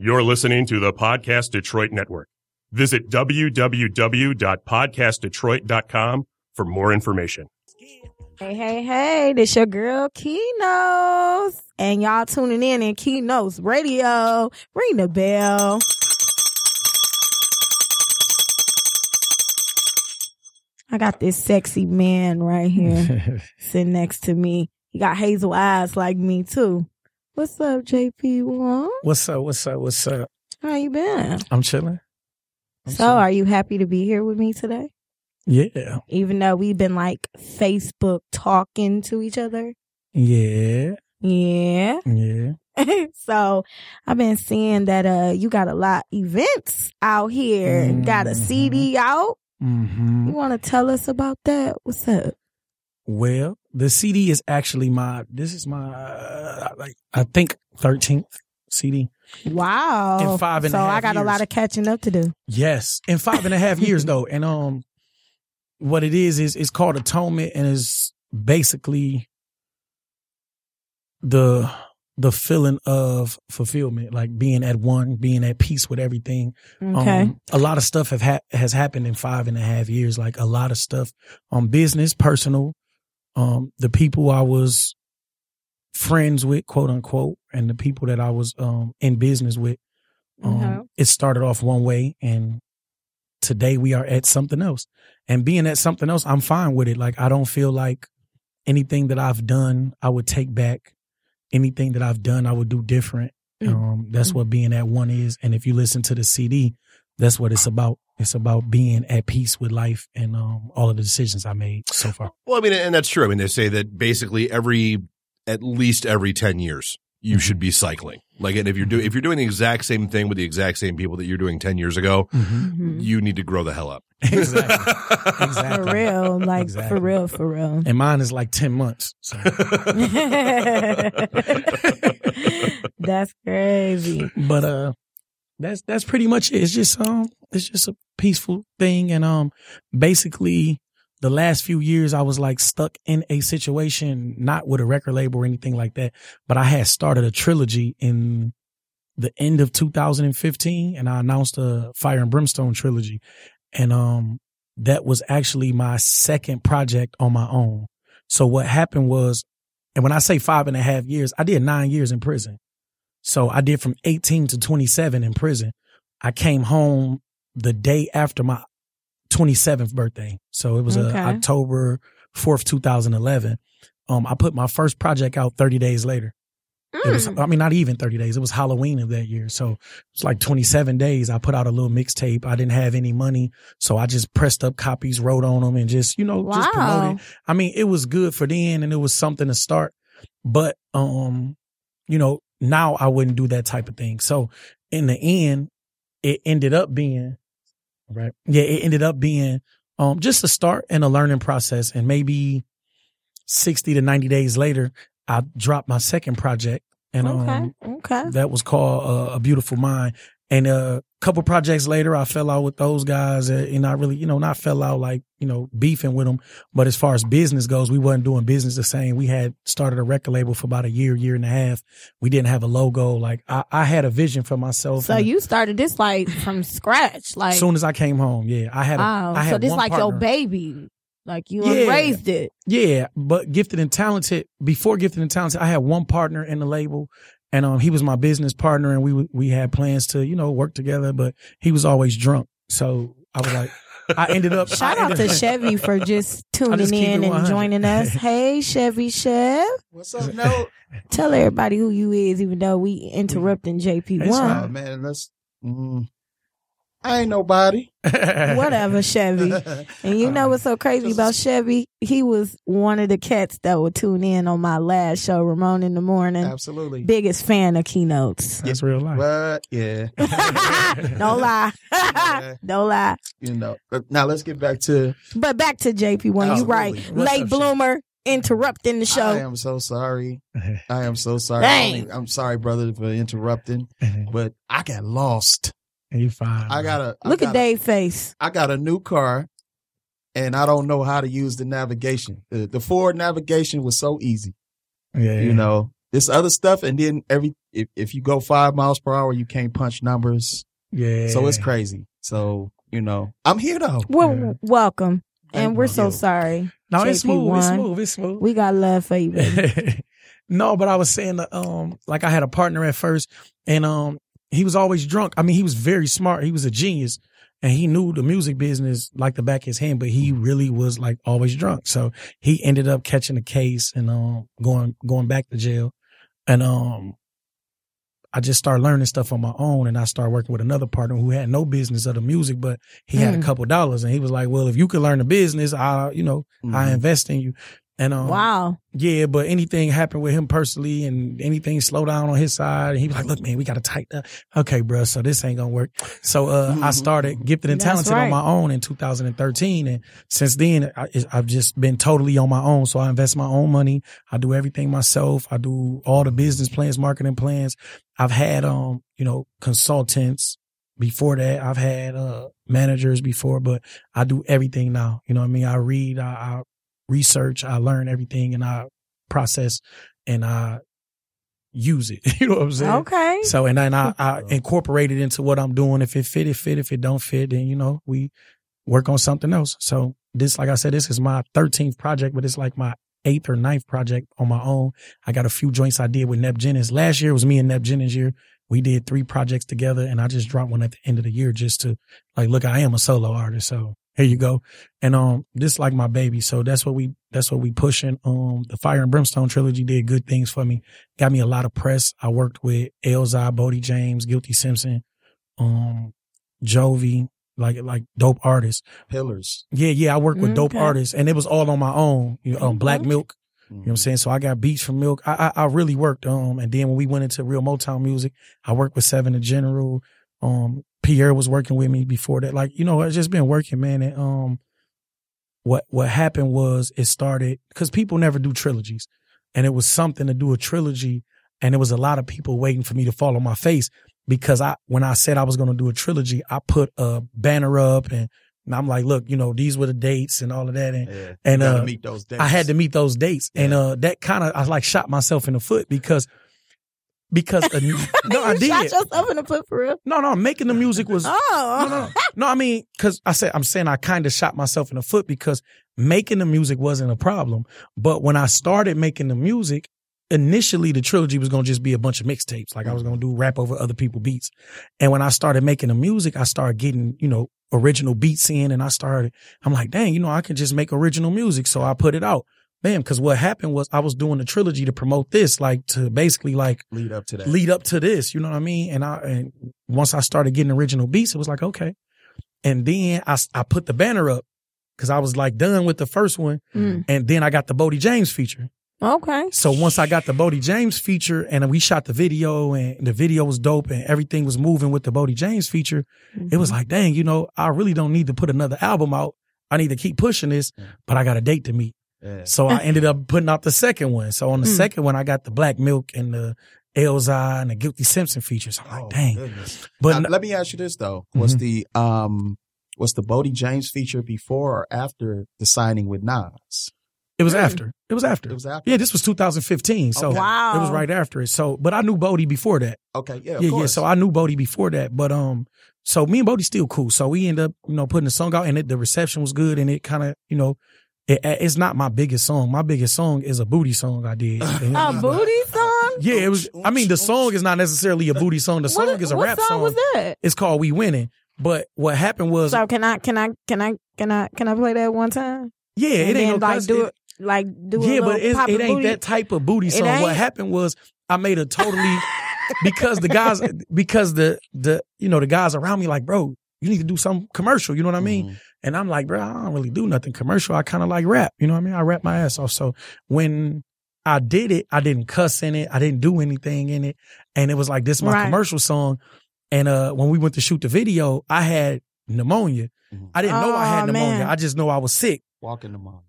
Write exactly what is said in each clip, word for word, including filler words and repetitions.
You're listening to the Podcast Detroit Network. Visit w w w dot podcast detroit dot com for more information. Hey, hey, hey, this your girl, Keynotes. And y'all tuning in in Keynotes Radio. Ring the bell. I got this sexy man right here sitting next to me. He got hazel eyes like me, too. What's up, J P Wong? What's up, what's up, what's up? How you been? I'm chilling. I'm so chilling. Are you happy to be here with me today? Yeah. Even though we've been like Facebook talking to each other. Yeah. Yeah. Yeah. So I've been seeing that uh you got a lot of events out here. Mm-hmm. Got a C D out. Mm-hmm. You want to tell us about that? What's up? Well, the C D is actually my, this is my, uh, like, I think thirteenth C D. Wow. In five and so a half I got years. A lot of catching up to do. Yes. In five and a half years though. And, um, what it is, is it's called Atonement, and it's basically the the feeling of fulfillment, like being at one, being at peace with everything. Okay. Um, a lot of stuff have ha- has happened in five and a half years, like a lot of stuff on um, business, personal, um, the people I was friends with, quote unquote, and the people that I was um, in business with. Um, mm-hmm. It started off one way, and today we are at something else, and being at something else, I'm fine with it. Like, I don't feel like anything that I've done, I would take back. Anything that I've done, I would do different. Um, that's what being at one is. And if you listen to the C D, that's what it's about. It's about being at peace with life and um, all of the decisions I made so far. Well, I mean, and that's true. I mean, they say that basically every, at least every ten years, you mm-hmm. should be cycling. Like, and if you're doing if you're doing the exact same thing with the exact same people that you're doing ten years ago, mm-hmm. you need to grow the hell up. Exactly. Exactly. For real, like exactly. for real, for real. And mine is like ten months. So. That's crazy. But uh, that's that's pretty much it. It's just um, it's just a peaceful thing, and um, basically. The last few years, I was like stuck in a situation, not with a record label or anything like that, but I had started a trilogy in the end of two thousand fifteen, and I announced a Fire and Brimstone trilogy. And um, that was actually my second project on my own. So what happened was, and when I say five and a half years, I did nine years in prison. So I did from eighteen to twenty-seven in prison. I came home the day after my twenty-seventh birthday. So it was okay. uh, October fourth, two thousand eleven. Um, I put my first project out thirty days later. Mm. It was, I mean, not even thirty days. It was Halloween of that year. So it's like twenty-seven days. I put out a little mixtape. I didn't have any money. So I just pressed up copies, wrote on them, and just, you know, wow. just promoted. I mean, it was good for then, and it was something to start. But, um, you know, now I wouldn't do that type of thing. So in the end, it ended up being Right. Yeah, it ended up being um, just a start and a learning process. And maybe sixty to ninety days later, I dropped my second project. And okay, um, okay. that was called uh, A Beautiful Mind. And uh, a couple projects later, I fell out with those guys. And, and I really, you know, not fell out like, you know, beefing with them. But as far as business goes, we wasn't doing business the same. We had started a record label for about a year, year and a half. We didn't have a logo. Like, I, I had a vision for myself. So you started this like from scratch? Like, as soon as I came home, yeah. I had, wow. I had so this one like partner. Your baby. Like, you yeah. raised it. Yeah. But Gifted and Talented, before Gifted and Talented, I had one partner in the label. And um, he was my business partner, and we we had plans to, you know, work together, but he was always drunk. So I was like, I ended up. Shout ended out to up, Chevy for just tuning just in and joining us. Hey, Chevy Chev. What's up, no? Tell everybody who you is, even though we interrupting J P one. That's right, man. That's, mm, I ain't nobody. Whatever, Chevy. And you know what's so crazy about Chevy? He was one of the cats that would tune in on my last show, Ramon in the Morning. Absolutely. Biggest fan of Keynotes. That's real life. But, yeah. Don't lie. Yeah. Don't lie. You know. Now, let's get back to... But back to J P when you're right. What's Late up, bloomer. Chef? Interrupting the show. I am so sorry. I am so sorry. Only, I'm sorry, brother, for interrupting. But I got lost. You fine. I got a look at Dave's face. I got a new car, and I don't know how to use the navigation. The, the Ford navigation was so easy, yeah. You know, this other stuff. And then every if, if you go five miles per hour, you can't punch numbers. Yeah. So it's crazy. So, you know, I'm here, though. Well, yeah. Welcome. And we're so sorry. No, J P, it's smooth. One. It's smooth. It's smooth. We got love for you. No, but I was saying, um, like I had a partner at first, and um, he was always drunk. I mean, he was very smart. He was a genius, and he knew the music business like the back of his hand. But he really was like always drunk. So he ended up catching a case and um, going going back to jail. And um, I just started learning stuff on my own, and I started working with another partner who had no business of the music, but he mm. had a couple dollars, and he was like, "Well, if you could learn the business, I, you know, mm. I invest in you." And um, wow, yeah, but anything happened with him personally, and anything slowed down on his side, and he was like, "Look, man, we got to tighten up." Okay, bro, so this ain't gonna work. So uh, mm-hmm. I started Gifted and Talented right. on my own in two thousand thirteen, and since then I, I've just been totally on my own. So I invest my own money. I do everything myself. I do all the business plans, marketing plans. I've had um, you know, consultants before that. I've had uh managers before, but I do everything now. You know what I mean? I read. I. I research, I learn everything, and I process and I use it. You know what I'm saying? Okay. So, and then I, I incorporate it into what I'm doing. If it fit, it fit. If it don't fit, then, you know, we work on something else. So this, like I said, this is my thirteenth project, but it's like my eighth or ninth project on my own. I got a few joints I did with Nep Genius. Last year was me and Nep Genius year. We did three projects together, and I just dropped one at the end of the year just to, like, look, I am a solo artist, so. Here you go. And um, this is like my baby. So that's what we that's what we pushing. Um, the Fire and Brimstone trilogy did good things for me. Got me a lot of press. I worked with Elzhi, Boldy James, Guilty Simpson, um, Jovi, like like dope artists. Pillars. Yeah, yeah. I worked with okay. dope artists, and it was all on my own. You know, um, Black Milk. You know what I'm saying? So I got beats from Milk. I, I I really worked. Um, and then when we went into real Motown music, I worked with Seven the General. Um, Pierre was working with me before that. Like, you know, I've just been working, man. And um, what what happened was it started because people never do trilogies, and it was something to do a trilogy, and it was a lot of people waiting for me to fall on my face because I when I said I was going to do a trilogy, I put a banner up and. And I'm like, look, you know, these were the dates and all of that. And, yeah, and uh, meet those dates. I had to meet those dates. Yeah. And uh, that kind of, I like shot myself in the foot because, because, a, no, you I did. Shot yourself in the foot for real? No, no, making the music was, oh, no, no, no, I mean, cause I said, I'm saying I kind of shot myself in the foot because making the music wasn't a problem. But when I started making the music, initially the trilogy was going to just be a bunch of mixtapes. Like I was going to do rap over other people's beats. And when I started making the music, I started getting, you know, original beats in, and I started, I'm like, dang, you know, I can just make original music. So I put it out, man. Cause what happened was I was doing the trilogy to promote this, like to basically like lead up to that, lead up to this, you know what I mean? And I, and once I started getting original beats, it was like, okay. And then I, I put the banner up cause I was like done with the first one. Mm. And then I got the Boldy James feature. Okay. So once I got the Boldy James feature and we shot the video and the video was dope and everything was moving with the Boldy James feature, mm-hmm. it was like, dang, you know, I really don't need to put another album out. I need to keep pushing this, yeah. but I got a date to meet. Yeah. So I ended up putting out the second one. So on the mm. second one, I got the Black Milk and the Elzhi and the Guilty Simpson features. I'm like, oh, dang. Goodness. But now, let me ask you this though. Mm-hmm. Was the, um, was the Boldy James feature before or after the signing with Nas? It was really? after. It was after. It was after. Yeah, this was two thousand fifteen. So okay. wow. It was right after it. So, but I knew Boldy before that. Okay. Yeah. Of yeah. Course. Yeah. So I knew Boldy before that. But, um, so me and Boldy still cool. So we ended up, you know, putting the song out, and it, the reception was good. And it kind of, you know, it, it's not my biggest song. My biggest song is a booty song I did. A booty song? Yeah. It was, I mean, the song is not necessarily a booty song. The song what, is a rap song. What song was that? It's called We Winning. But what happened was. So can I, can I, can I, can I, can I play that one time? Yeah. It and ain't no like, do it. Like do yeah, a but it, it ain't booty. That type of booty song. What happened was I made a totally because the guys because the the you know the guys around me like, bro, you need to do some commercial. You know what I mean? Mm-hmm. And I'm like, bro, I don't really do nothing commercial. I kind of like rap. You know what I mean? I rap my ass off. So when I did it, I didn't cuss in it. I didn't do anything in it. And it was like this is my right. commercial song. And uh, when we went to shoot the video, I had pneumonia. Mm-hmm. I didn't oh, know I had pneumonia. Man. I just know I was sick. Walking pneumonia.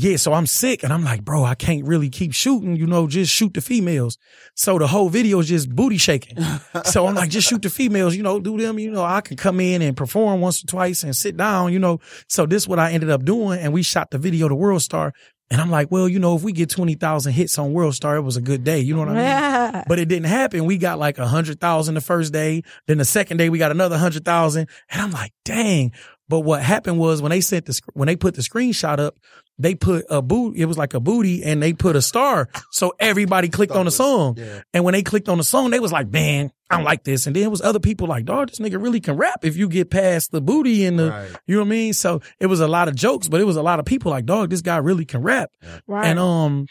yeah, so I'm sick. And I'm like, bro, I can't really keep shooting, you know, just shoot the females. So the whole video is just booty shaking. So I'm like, just shoot the females, you know, do them, you know, I can come in and perform once or twice and sit down, you know. So this is what I ended up doing. And we shot the video to World Star. And I'm like, well, you know, if we get twenty thousand hits on World Star, it was a good day. You know what I mean? Yeah. But it didn't happen. We got like one hundred thousand the first day. Then the second day, we got another one hundred thousand. And I'm like, dang. But what happened was when they sent the when they put the screenshot up, they put a boot. It was like a booty, and they put a star. So everybody clicked on the song. Yeah. And when they clicked on the song, they was like, "Man, I don't like this." And then it was other people like, "Dog, this nigga really can rap." If you get past the booty and the, right. you know what I mean. So it was a lot of jokes, but it was a lot of people like, "Dog, this guy really can rap." Yeah. Right. And um.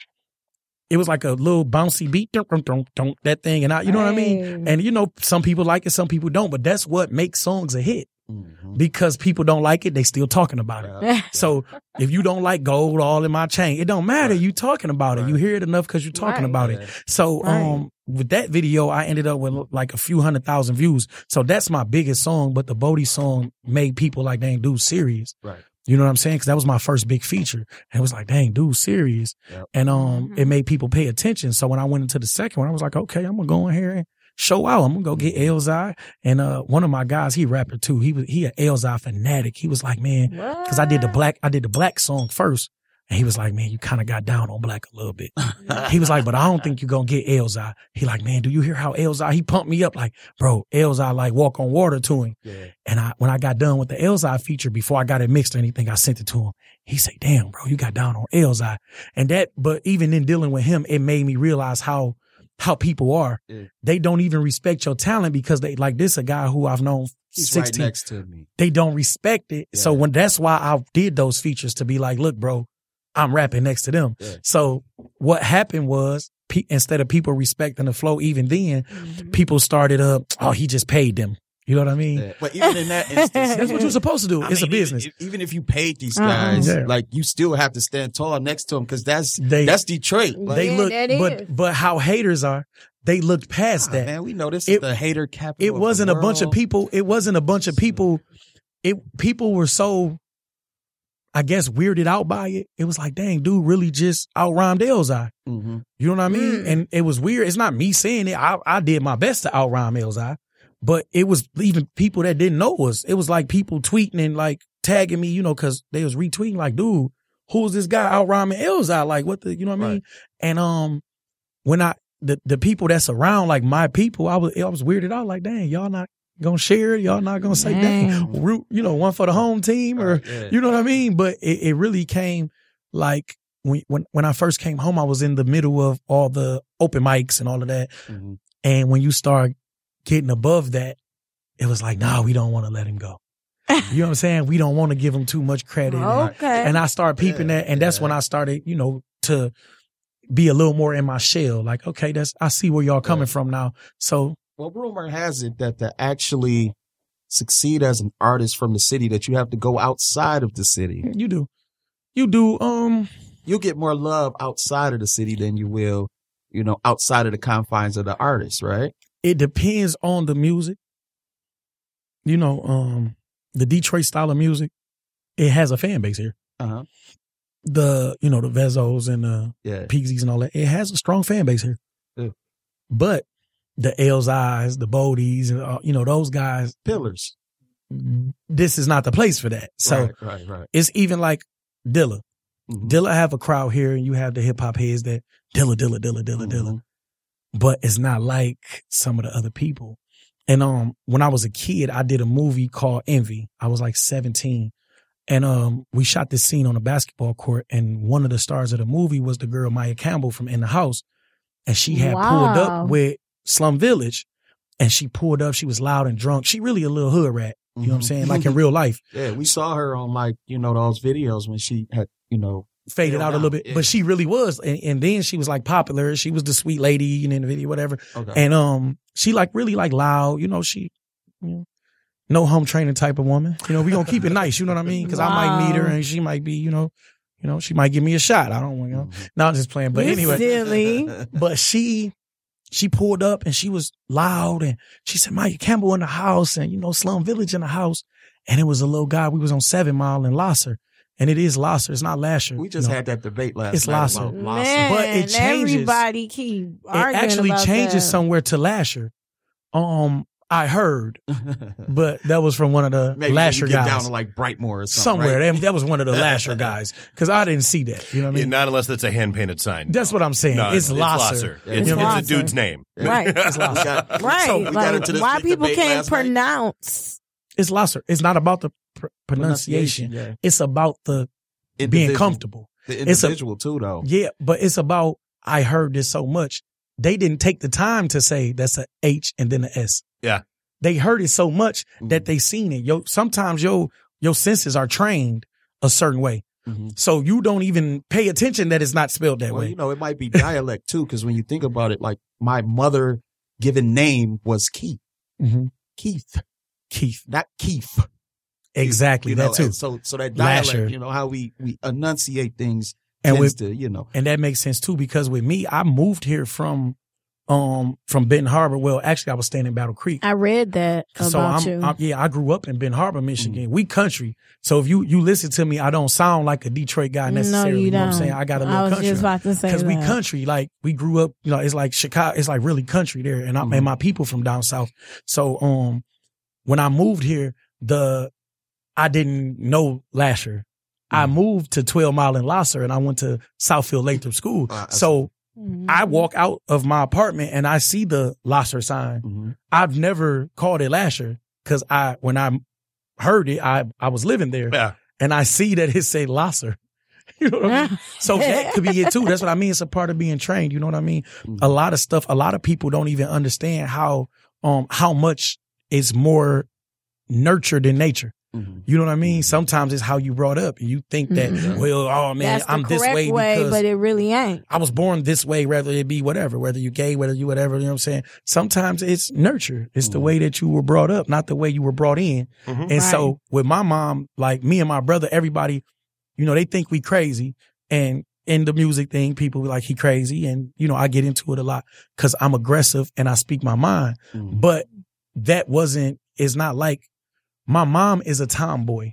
It was like a little bouncy beat, dun, dun, dun, dun, that thing. And I, you know what I mean? And, you know, some people like it, some people don't. But that's what makes songs a hit. Mm-hmm. Because people don't like it, they still talking about it. Yeah. So if you don't like Gold All in My Chain, it don't matter. Right. You talking about right. it. You hear it enough because you're talking right. about yeah. it. So right. um, with that video, I ended up with like a few hundred thousand views. So that's my biggest song. But the Boldy song made people like, dang, dude, serious. Right. You know what I'm saying? Because that was my first big feature. And it was like, dang, dude, serious. Yep. And um, mm-hmm. it made people pay attention. So when I went into the second one, I was like, okay, I'm going to go in here and show out. I'm going to go get Elzhi. And uh, one of my guys, he rapper too. He was he an Elzhi fanatic. He was like, man, because I did the black, I did the black song first. And he was like, man, you kind of got down on black a little bit. He was like, but I don't think you're going to get Elzhi. He like, man, do you hear how Elzhi, he pumped me up like, bro, Elzhi like walk on water to him. Yeah. And I, when I got done with the Elzhi feature, before I got it mixed or anything, I sent it to him. He said, damn, bro, you got down on Elzhi. And that, but even in dealing with him, it made me realize how, how people are. Yeah. They don't even respect your talent because they like this, a guy who I've known He's sixteen. Right next to me. They don't respect it. Yeah. So when that's why I did those features to be like, look, bro, I'm rapping next to them. Yeah. So what happened was pe- instead of people respecting the flow, even then, mm-hmm. people started up, oh, he just paid them. You know what I mean? Yeah. But even in that instance, that's what you're supposed to do. I it's mean, a business. Even, even if you paid these guys, mm-hmm. yeah. like you still have to stand tall next to them because that's they, that's Detroit. Like, they yeah, look, that but is. But how haters are, they looked past oh, that. Man, we know this it, is the hater capital. It wasn't a bunch of people. It wasn't a bunch of people. It people were so. I guess weirded out by it. It was like, dang, dude really just out-rhymed Elzhi. Mm-hmm. You know what I mean? Mm. And it was weird. It's not me saying it. I, I did my best to out-rhyme Elzhi. But it was even people that didn't know us. It was like people tweeting and like tagging me, you know, because they was retweeting like, dude, who's this guy out-rhyming Elzhi? Like, what the, you know what I mean? Right. And um, when I, the, the people that's around, like my people, I was, I was weirded out like, dang, y'all not gonna share it. Y'all not gonna say, dang, root, you know, one for the home team or, yeah. you know what I mean? But it, it really came like when, when, when I first came home, I was in the middle of all the open mics and all of that. Mm-hmm. And when you start getting above that, it was like, nah, we don't want to let him go. You know what I'm saying? We don't want to give him too much credit. Okay. And I started peeping yeah, that. And yeah. that's when I started, you know, to be a little more in my shell. Like, okay, that's, I see where y'all coming yeah. from now. So, well, rumor has it that to actually succeed as an artist from the city, that you have to go outside of the city. You do. You do. Um, You'll get more love outside of the city than you will, you know, outside of the confines of the artist, right? It depends on the music. You know, um, the Detroit style of music, it has a fan base here. Uh-huh. The, you know, the Vezos and the yeah. Peaksies and all that, it has a strong fan base here. Yeah. But the Elzhi's, the Boldys, and uh, you know, those guys. Pillars. This is not the place for that. So right, right, right. It's even like Dilla. Mm-hmm. Dilla have a crowd here and you have the hip hop heads that Dilla, Dilla, Dilla, Dilla, mm-hmm. Dilla. But it's not like some of the other people. And um, when I was a kid, I did a movie called Envy. I was like seventeen. And um, we shot this scene on a basketball court. And one of the stars of the movie was the girl Maia Campbell from In the House. And she had wow. pulled up with Slum Village, and she pulled up. She was loud and drunk. She really a little hood rat. You mm-hmm. know what I'm saying? Like in real life. Yeah, we saw her on like, you know, those videos when she had, you know, faded out, out a little bit. Yeah. But she really was. And, and then she was like popular. She was the sweet lady in the video, whatever. Okay. And um, she like really like loud. You know, she, you know, no home training type of woman. You know, we gonna keep it nice. You know what I mean? Because wow. I might meet her and she might be, you know, you know, she might give me a shot. I don't want you know. Mm-hmm. No, I'm just playing. But You're anyway, silly. But she. She pulled up and she was loud and she said, Maia Campbell in the house and, you know, Slum Village in the house. And it was a little guy. We was on Seven Mile in Lahser. And it is Lahser. It's not Lahser. We just no. had that debate last it's night. It's Lahser. Man, but it changes. Everybody keep arguing. It actually about changes that. Somewhere to Lahser. Um, I heard, but that was from one of the Maybe Lahser you get guys. Down to like Brightmoor or something. Somewhere. Right? That, that was one of the Lahser guys because I didn't see that. You know what I mean? Yeah, not unless that's a hand painted sign. That's what I'm saying. No, it's, it's Lahser. Lahser. It's, it's Lahser. A dude's name. Right. It's Lahser. Right. So we like, got into this why people can't pronounce. Night. It's Lahser. It's not about the. Pr- pronunciation. pronunciation yeah. It's about the individual, being comfortable. The individual it's a, too, though. Yeah, but it's about I heard this so much. They didn't take the time to say that's a H and then an S. Yeah, they heard it so much mm-hmm. that they seen it. Yo, sometimes your your senses are trained a certain way, mm-hmm. so you don't even pay attention that it's not spelled that well, way. You know, it might be dialect too, because when you think about it, like my mother given name was Keith, mm-hmm. Keith, Keith, not Keith. Exactly, you know, that too. So, so that dialect, Lahser. You know, how we, we enunciate things, and with, to, you know, and that makes sense too. Because with me, I moved here from, um, from Benton Harbor. Well, actually, I was staying in Battle Creek. I read that about so I'm, you. I'm, yeah, I grew up in Benton Harbor, Michigan. Mm-hmm. We country. So if you you listen to me, I don't sound like a Detroit guy necessarily. No, you, you know don't. What I'm saying? I got a little I was country just about to say because we country. Like we grew up, you know, it's like Chicago. It's like really country there, and mm-hmm. I and my people from down south. So, um, when I moved here, the I didn't know Lahser. Mm-hmm. I moved to twelve mile in Lahser and I went to Southfield Lathrop School. Uh, so mm-hmm. I walk out of my apartment and I see the Lahser sign. Mm-hmm. I've never called it Lahser because I, when I heard it, I, I was living there yeah. and I see that it say Lahser. You know what I mean? So that could be it too. That's what I mean. It's a part of being trained. You know what I mean? Mm-hmm. A lot of stuff, a lot of people don't even understand how, um, how much is more nurture than nature. Mm-hmm. You know what I mean? Sometimes it's how you brought up. You think that, mm-hmm. well, oh man, I'm this way, way because but it really ain't. I was born this way, whether it be whatever, whether you gay, whether you whatever, you know what I'm saying? Sometimes it's nurture. It's mm-hmm. the way that you were brought up, not the way you were brought in. Mm-hmm. And right. so with my mom, like me and my brother, everybody, you know, they think we crazy. And in the music thing, people be like, he crazy. And, you know, I get into it a lot because I'm aggressive and I speak my mind. Mm-hmm. But that wasn't, it's not like, my mom is a tomboy.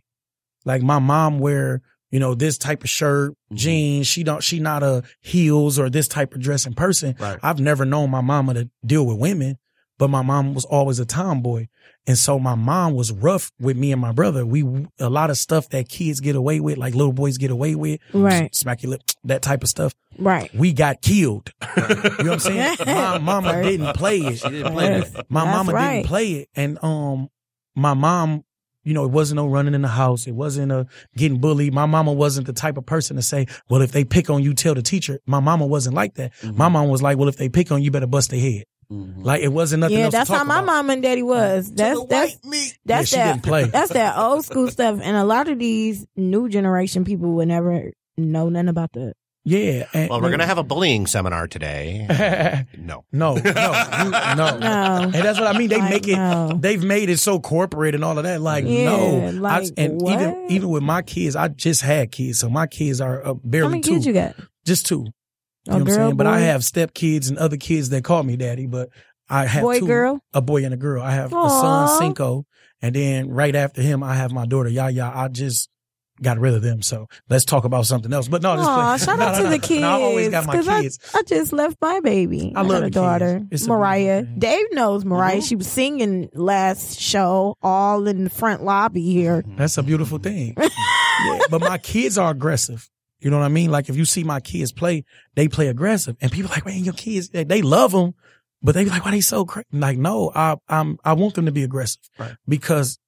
Like my mom wear, you know, this type of shirt, mm-hmm. jeans. She don't, she not a heels or this type of dress in person. Right. I've never known my mama to deal with women, but my mom was always a tomboy. And so my mom was rough with me and my brother. We, a lot of stuff that kids get away with, like little boys get away with. Right. Smack your lip, that type of stuff. Right. We got killed. Right. You know what I'm saying? My mama didn't play it. She didn't play yes. it. My That's mama right. didn't play it. And, um, my mom, you know, it wasn't no running in the house. It wasn't a getting bullied. My mama wasn't the type of person to say, well, if they pick on you, tell the teacher. My mama wasn't like that. Mm-hmm. My mom was like, well, if they pick on you, better bust their head. Mm-hmm. Like it wasn't nothing yeah, else to talk about. Yeah, that's how my mom and daddy was. Right. That's that's that's, that's yeah, that, didn't play. That's that old school stuff. And a lot of these new generation people would never know nothing about that. Yeah. And, well, we're going to have a bullying seminar today. No. No. No. You, no. No. And that's what I mean. They like, make it, no. they've made it so corporate and all of that. Like, yeah, no. Like, I, and what? even even with my kids, I just had kids. So my kids are uh, barely two. How many two. kids you got? Just two. You oh, know what girl, I'm saying? Boy. But I have stepkids and other kids that call me daddy. But I have boy, two. Girl? A boy and a girl. I have Aww. a son, Cinco. And then right after him, I have my daughter, Yaya. I just got rid of them, so let's talk about something else. But no, Aww, just shout no, out no, to no, the kids. No, I always got my kids. I, I just left my baby. I, I love a daughter, it's Mariah. Amazing. Dave knows Mariah. Mm-hmm. She was singing last show, all in the front lobby here. That's a beautiful thing. Yeah, but my kids are aggressive. You know what I mean? Like if you see my kids play, they play aggressive, and people are like, man, your kids, they, they love them, but they be like, why they so crazy? Like, no, I, I'm, I want them to be aggressive, right? Because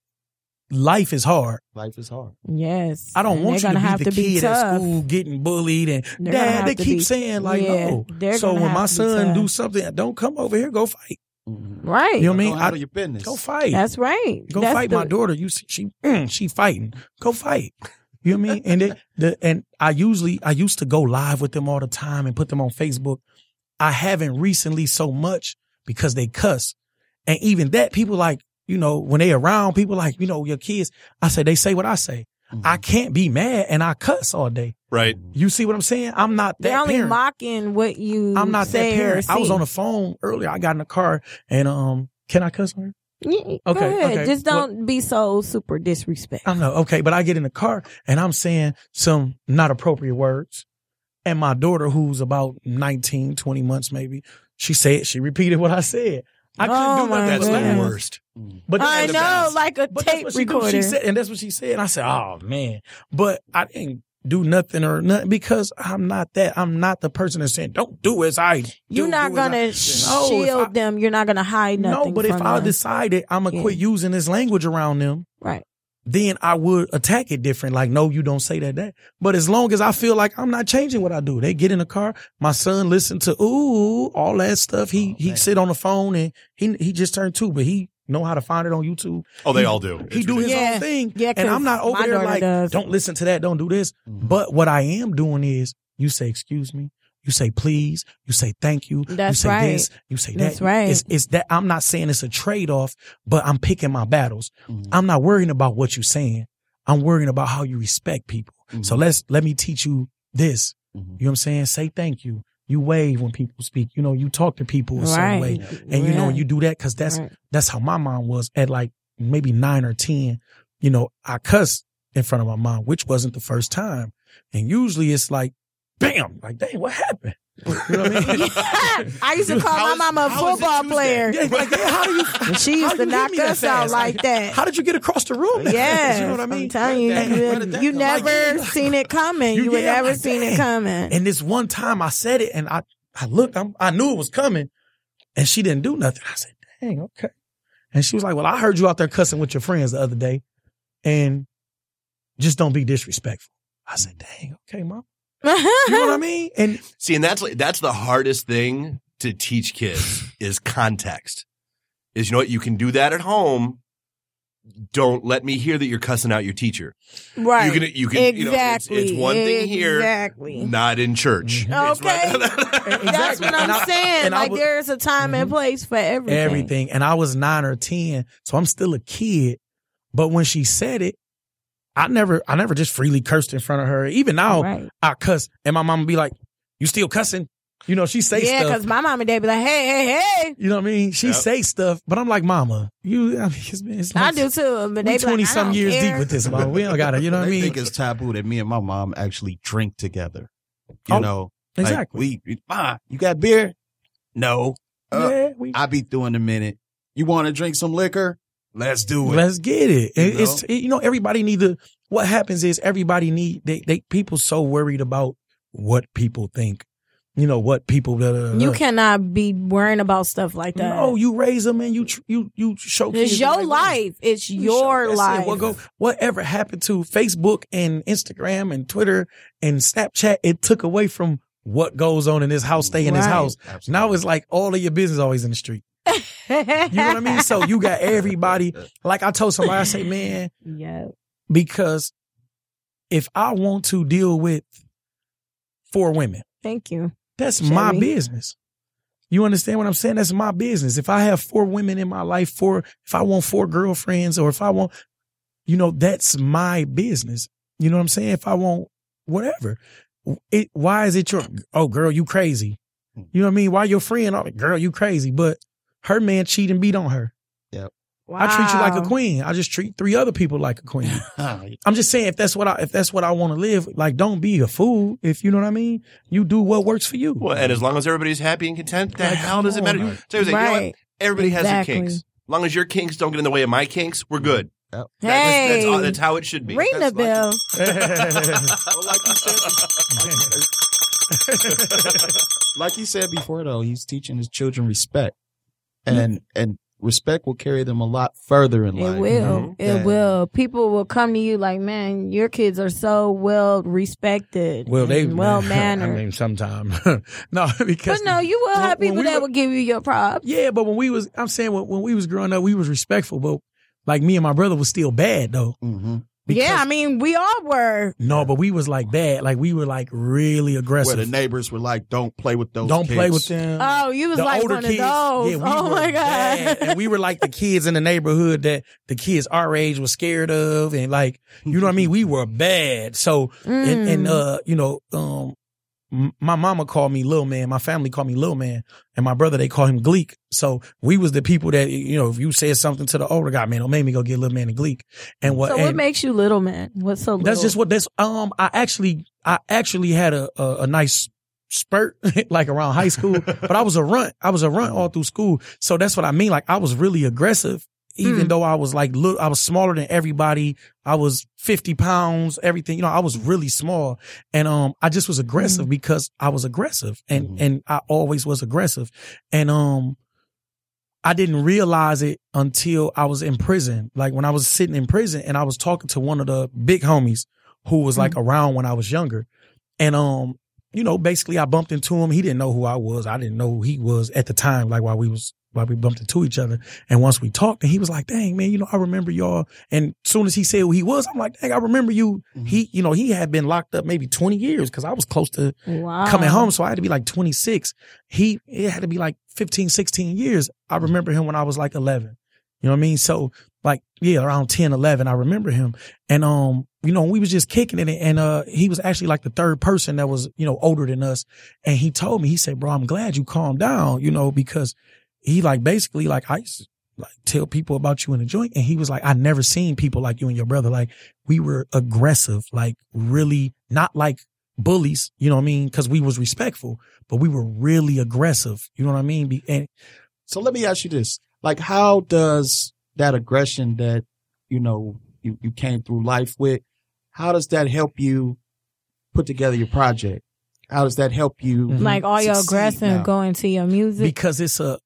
life is hard. Life is hard. Yes. I don't want you to be the kid at school getting bullied and dad, they keep saying like, no. So when my son do something, don't come over here, go fight. Right. You know what I mean? Out of your business. Go fight. That's right. Go fight my daughter. You see, she, mm, she fighting. Go fight. You know what I mean? And it, the, and I usually, I used to go live with them all the time and put them on Facebook. I haven't recently so much because they cuss. And even that, people like, you know, when they around people like, you know, your kids, I say, they say what I say. Mm-hmm. I can't be mad and I cuss all day. Right. You see what I'm saying? I'm not that They're only parent. mocking what you I'm not say that parent. I was on the phone earlier. I got in the car and, um, can I cuss on her? Okay, okay. Just don't well, be so super disrespectful. I know. Okay, but I get in the car and I'm saying some not appropriate words. And my daughter, who's about nineteen, twenty months maybe, she said, she repeated what I said. I couldn't oh do nothing. That's goodness. The worst. But I know, best. Like a but tape she recorder. She said, and that's what she said. And I said, oh, man. But I didn't do nothing or nothing because I'm not that. I'm not the person that's saying, don't do as I do. You're not going to shield no, I, them. You're not going to hide nothing. No, but if them. I decided I'm going to yeah. quit using this language around them. Right. Then I would attack it different. Like, no, you don't say that, that. But as long as I feel like I'm not changing what I do, they get in the car. My son listened to, ooh, all that stuff. He, oh, he sit on the phone and he, he just turned two, but he know how to find it on YouTube. Oh, they he, all do. It's he ridiculous. Do his yeah. own thing. Yeah, and I'm not over there like, does. Don't listen to that. Don't do this. Mm-hmm. But what I am doing is you say, excuse me. You say please. You say thank you. That's you say right. this. You say that. That's right. It's, it's that. I'm not saying it's a trade-off, but I'm picking my battles. Mm-hmm. I'm not worrying about what you're saying. I'm worrying about how you respect people. Mm-hmm. So let's let me teach you this. Mm-hmm. You know what I'm saying? Say thank you. You wave when people speak. You know, you talk to people a right. certain way, and yeah. you know you do that because that's right. that's how my mom was at like maybe nine or ten. You know, I cussed in front of my mom, which wasn't the first time, and usually it's like. Bam! Like, dang, what happened? You know what I mean? Yeah. I used to call how my is, mama a football player. Yeah, like, yeah, how do you? And she used to knock us out like that. How did you get across the room? Yeah, you know what I mean. I'm telling you, you, you never like, seen it coming. You, you would yeah, never like, seen dang. It coming. And this one time, I said it, and I, I looked, I'm, I knew it was coming, and she didn't do nothing. I said, "Dang, okay." And she was like, "Well, I heard you out there cussing with your friends the other day, and just don't be disrespectful." I said, "Dang, okay, mom." You know what I mean? And see, and that's that's the hardest thing to teach kids is context. Is you know what? You can do that at home. Don't let me hear that you're cussing out your teacher. Right. You can, you can, exactly. You know, it's, it's one exactly. thing here. Exactly. Not in church. Mm-hmm. Okay. Right. That's what I'm and saying. I, like was, there's a time mm-hmm. and place for everything. Everything. And I was nine or ten, so I'm still a kid. But when she said it, I never, I never just freely cursed in front of her. Even now, right. I cuss, and my mama be like, "You still cussing?" You know, she say yeah, stuff. Yeah, because my mom and dad be like, "Hey, hey, hey." You know what I mean? She yep. say stuff, but I'm like, "Mama, you." I, mean, it's, it's like, I do too, but they twenty like, some years care. Deep with this, mama. We don't got it. You know what I mean? I think it's taboo that me and my mom actually drink together. You oh, know, exactly. Like we, ma, you got beer? No. Uh, yeah, we, I be doing a minute. You want to drink some liquor? Let's do it. Let's get it. You know? It's it, you know everybody need to. What happens is everybody need they they people so worried about what people think. You know what people that uh, you cannot be worrying about stuff like that. No, you raise them and you you you show. It's your like life. That. It's you your life. It. What go, whatever happened to Facebook and Instagram and Twitter and Snapchat? It took away from what goes on in this house. Stay in right. this house. Absolutely. Now it's like all of your business always in the street. You know what I mean? So you got everybody. Like I told somebody, I say, man, yeah. Because if I want to deal with four women, thank you. That's Jimmy. My business. You understand what I'm saying? That's my business. If I have four women in my life, four, if I want four girlfriends, or if I want, you know, that's my business. You know what I'm saying? If I want whatever, it. Why is it your? Oh, girl, you crazy. You know what I mean? Why your friend? Oh, girl, you crazy, but. Her man cheat and beat on her. Yep. Wow. I treat you like a queen. I just treat three other people like a queen. I'm just saying, if that's what I if that's what I want to live, like, don't be a fool. If you know what I mean, you do what works for you. Well, and as long as everybody's happy and content, the hell does it matter? Right. So like, you know what? Everybody exactly. has their kinks. As long as your kinks don't get in the way of my kinks, we're good. Yep. Hey. That was, that's, that's how it should be. Ring that's the like, bell. Well, like you said, like he said before, though, he's teaching his children respect. And and respect will carry them a lot further in life. It will. It will. People will come to you like, man, your kids are so well respected. Well, they well mannered. I mean, sometimes no, because but no, you will have people that will give you your props. Yeah, but when we was, I'm saying when, when we was growing up, we was respectful, but like me and my brother was still bad though. Mm-hmm. Because, yeah, I mean, we all were. No, but we was like bad. Like, we were like really aggressive. Where the neighbors were like, don't play with those don't kids. Don't play with them. Oh, you was the like one kids, of those. Yeah, we oh, my God. Bad. And we were like the kids in the neighborhood that the kids our age were scared of. And like, you know what I mean? We were bad. So, mm. and, and uh, you know, um, my mama called me Lil Man. My family called me Lil Man. And my brother, they call him Gleek. So we was the people that, you know, if you said something to the older guy, man, don't make me go get Lil Man and Gleek. And what? So what and makes you Little Man? What's so little? That's just what that's, um, I actually, I actually had a, a, a nice spurt like around high school, but I was a runt. I was a runt all through school. So that's what I mean. Like I was really aggressive. Even mm. though I was like, look, I was smaller than everybody. I was fifty pounds, everything. You know, I was really small. And, um, I just was aggressive mm. because I was aggressive and, mm. and I always was aggressive. And, um, I didn't realize it until I was in prison. Like when I was sitting in prison and I was talking to one of the big homies who was mm. like around when I was younger. And, um, you know, basically I bumped into him. He didn't know who I was. I didn't know who he was at the time, like while we was. Like we bumped into each other. And once we talked, and he was like, dang, man, you know, I remember y'all. And as soon as he said who he was, I'm like, dang, I remember you. Mm-hmm. He, you know, he had been locked up maybe twenty years because I was close to wow. coming home. So I had to be like twenty-six. He, it had to be like fifteen, sixteen years. I remember him when I was like eleven. You know what I mean? So like, yeah, around ten, eleven, I remember him. And, um, you know, we was just kicking it. And, uh, he was actually like the third person that was, you know, older than us. And he told me, he said, bro, I'm glad you calmed down, you know, because he like basically like I used to like tell people about you in the joint, and he was like, I never seen people like you and your brother. Like we were aggressive, like really not like bullies, you know what I mean? Because we was respectful, but we were really aggressive, you know what I mean? And so let me ask you this: like, how does that aggression that you know you, you came through life with, how does that help you put together your project? How does that help you? Mm-hmm. Like all your aggression going to your music because it's a.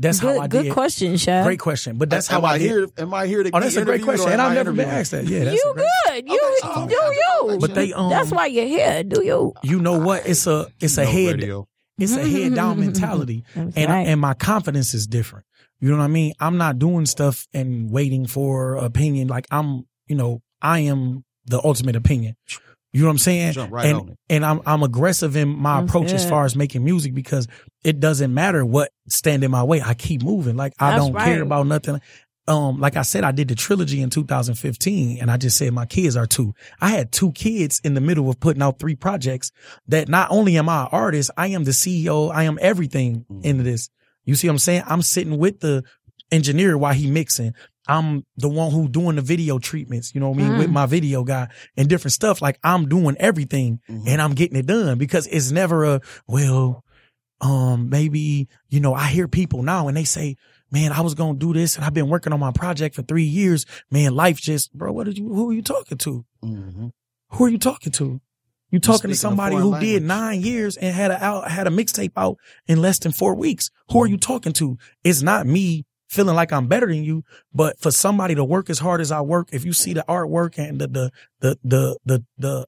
That's good, how I good did. Good question, Chef. Great question. But that's am, how am I, I did. Here, am I here to? Oh, that's a great question, and I've never been asked that. Yeah, that's you great... good. You oh, do oh, you? But they um. That's why you're here. Do you? You know what? It's a it's a no head. Radio. It's a head down mentality, and right. and my confidence is different. You know what I mean? I'm not doing stuff and waiting for opinion. Like I'm, you know, I am the ultimate opinion. You know what I'm saying? Jump right and on it. and I'm I'm aggressive in my That's approach it. as far as making music because it doesn't matter what stand in my way. I keep moving. Like I That's don't right. care about nothing. Um, like I said, I did the trilogy in two thousand fifteen, and I just said my kids are two. I had two kids in the middle of putting out three projects. That not only am I an artist, I am the C E O. I am everything mm. into this. You see what I'm saying? I'm sitting with the engineer while he mixing. I'm the one who doing the video treatments, you know what I mean, mm. with my video guy and different stuff. Like I'm doing everything mm-hmm. and I'm getting it done because it's never a, well, um, maybe, you know, I hear people now and they say, man, I was going to do this and I've been working on my project for three years. Man, life just, bro, what did you, who are you talking to? Mm-hmm. Who are you talking to? You talking to somebody who language. did nine years and had a out, had a mixtape out in less than four weeks. Who are you talking to? It's not me. Feeling like I'm better than you, but for somebody to work as hard as I work, if you see the artwork and the the the the the the,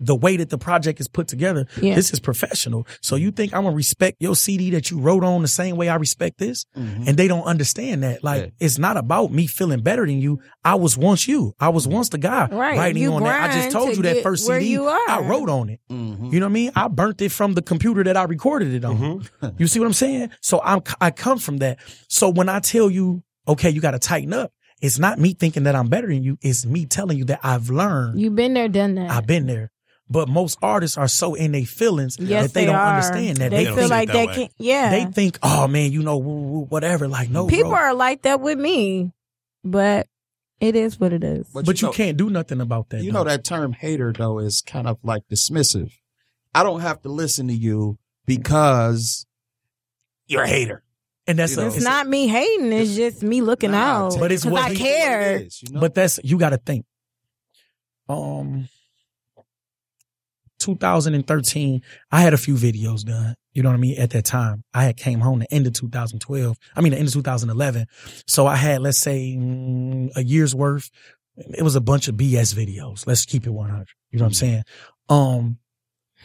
the way that the project is put together, yeah. this is professional. So you think I'm gonna respect your C D that you wrote on the same way I respect this? Mm-hmm. And they don't understand that. Like yeah. it's not about me feeling better than you. I was once you. I was once the guy right. writing you on that. I just told to you that first C D I wrote on it. Mm-hmm. You know what I mean? I burnt it from the computer that I recorded it on. Mm-hmm. You see what I'm saying? So I'm I come from that. So when I tell you, okay, you got to tighten up. It's not me thinking that I'm better than you. It's me telling you that I've learned. You've been there, done that. I've been there. But most artists are so in their feelings yes, that they, they don't are. understand that. They, they feel like they can't, yeah. They think, oh man, you know, whatever. Like, no, people bro. are like that with me, but it is what it is. But, but you, you know, can't do nothing about that. You though. know, that term hater, though, is kind of like dismissive. I don't have to listen to you because you're a hater. And that's a, it's, it's not a, me hating. It's just me looking nah, out. But it's what I care. What is, you know? But that's, you got to think. Um, two thousand thirteen, I had a few videos done. You know what I mean? At that time, I had came home the end of two thousand twelve. I mean, the end of two thousand eleven. So I had, let's say, mm, a year's worth. It was a bunch of B S videos. Let's keep it one hundred. You know what I'm saying? Um,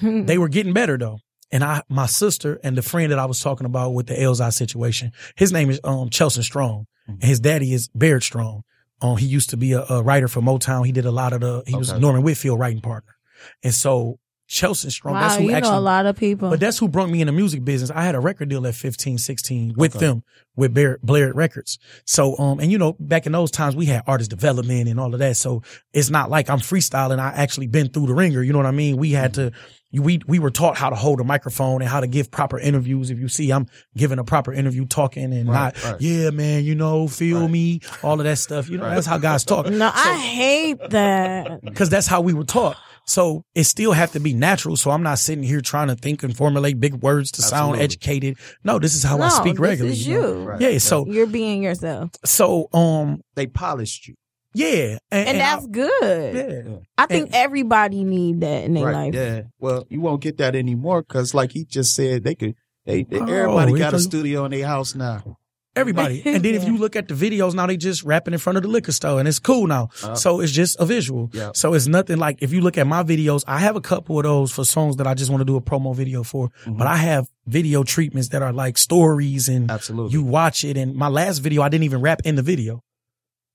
they were getting better though. And I, my sister and the friend that I was talking about with the Elzhi situation, his name is um Chelsea Strong, and his daddy is Baird Strong. Um, he used to be a, a writer for Motown. He did a lot of the. He okay. was Norman Whitfield writing partner, and so. Chelsea Strong. Wow, that's who you actually, know a lot of people. But that's who brought me in the music business. I had a record deal at fifteen, sixteen with okay. them, with Barrett, Blair Records. So, um, and you know, back in those times, we had artist development and all of that. So it's not like I'm freestyling. I actually been through the ringer. You know what I mean? We had to, we, we were taught how to hold a microphone and how to give proper interviews. If you see, I'm giving a proper interview, talking and right, not, right. yeah, man, you know, feel right. me, all of that stuff. You know, right. that's how guys talk. No, so, I hate that. Because that's how we were taught. So it still have to be natural. So I'm not sitting here trying to think and formulate big words to Absolutely. Sound educated. No, this is how no, I speak this regularly. Is you. You know? Right. Yeah. So you're being yourself. So um, they polished you. Yeah, and, and, and that's I, good. Yeah, I think and, everybody need that in their right, life. Yeah. Well, you won't get that anymore because, like he just said, they could. They, they oh, everybody got a studio in their house now. Everybody. And then yeah. if you look at the videos now, they just rapping in front of the liquor store and it's cool now. Uh, so it's just a visual. Yeah. So it's nothing like if you look at my videos, I have a couple of those for songs that I just want to do a promo video for. Mm-hmm. But I have video treatments that are like stories and Absolutely. You watch it. And my last video, I didn't even rap in the video.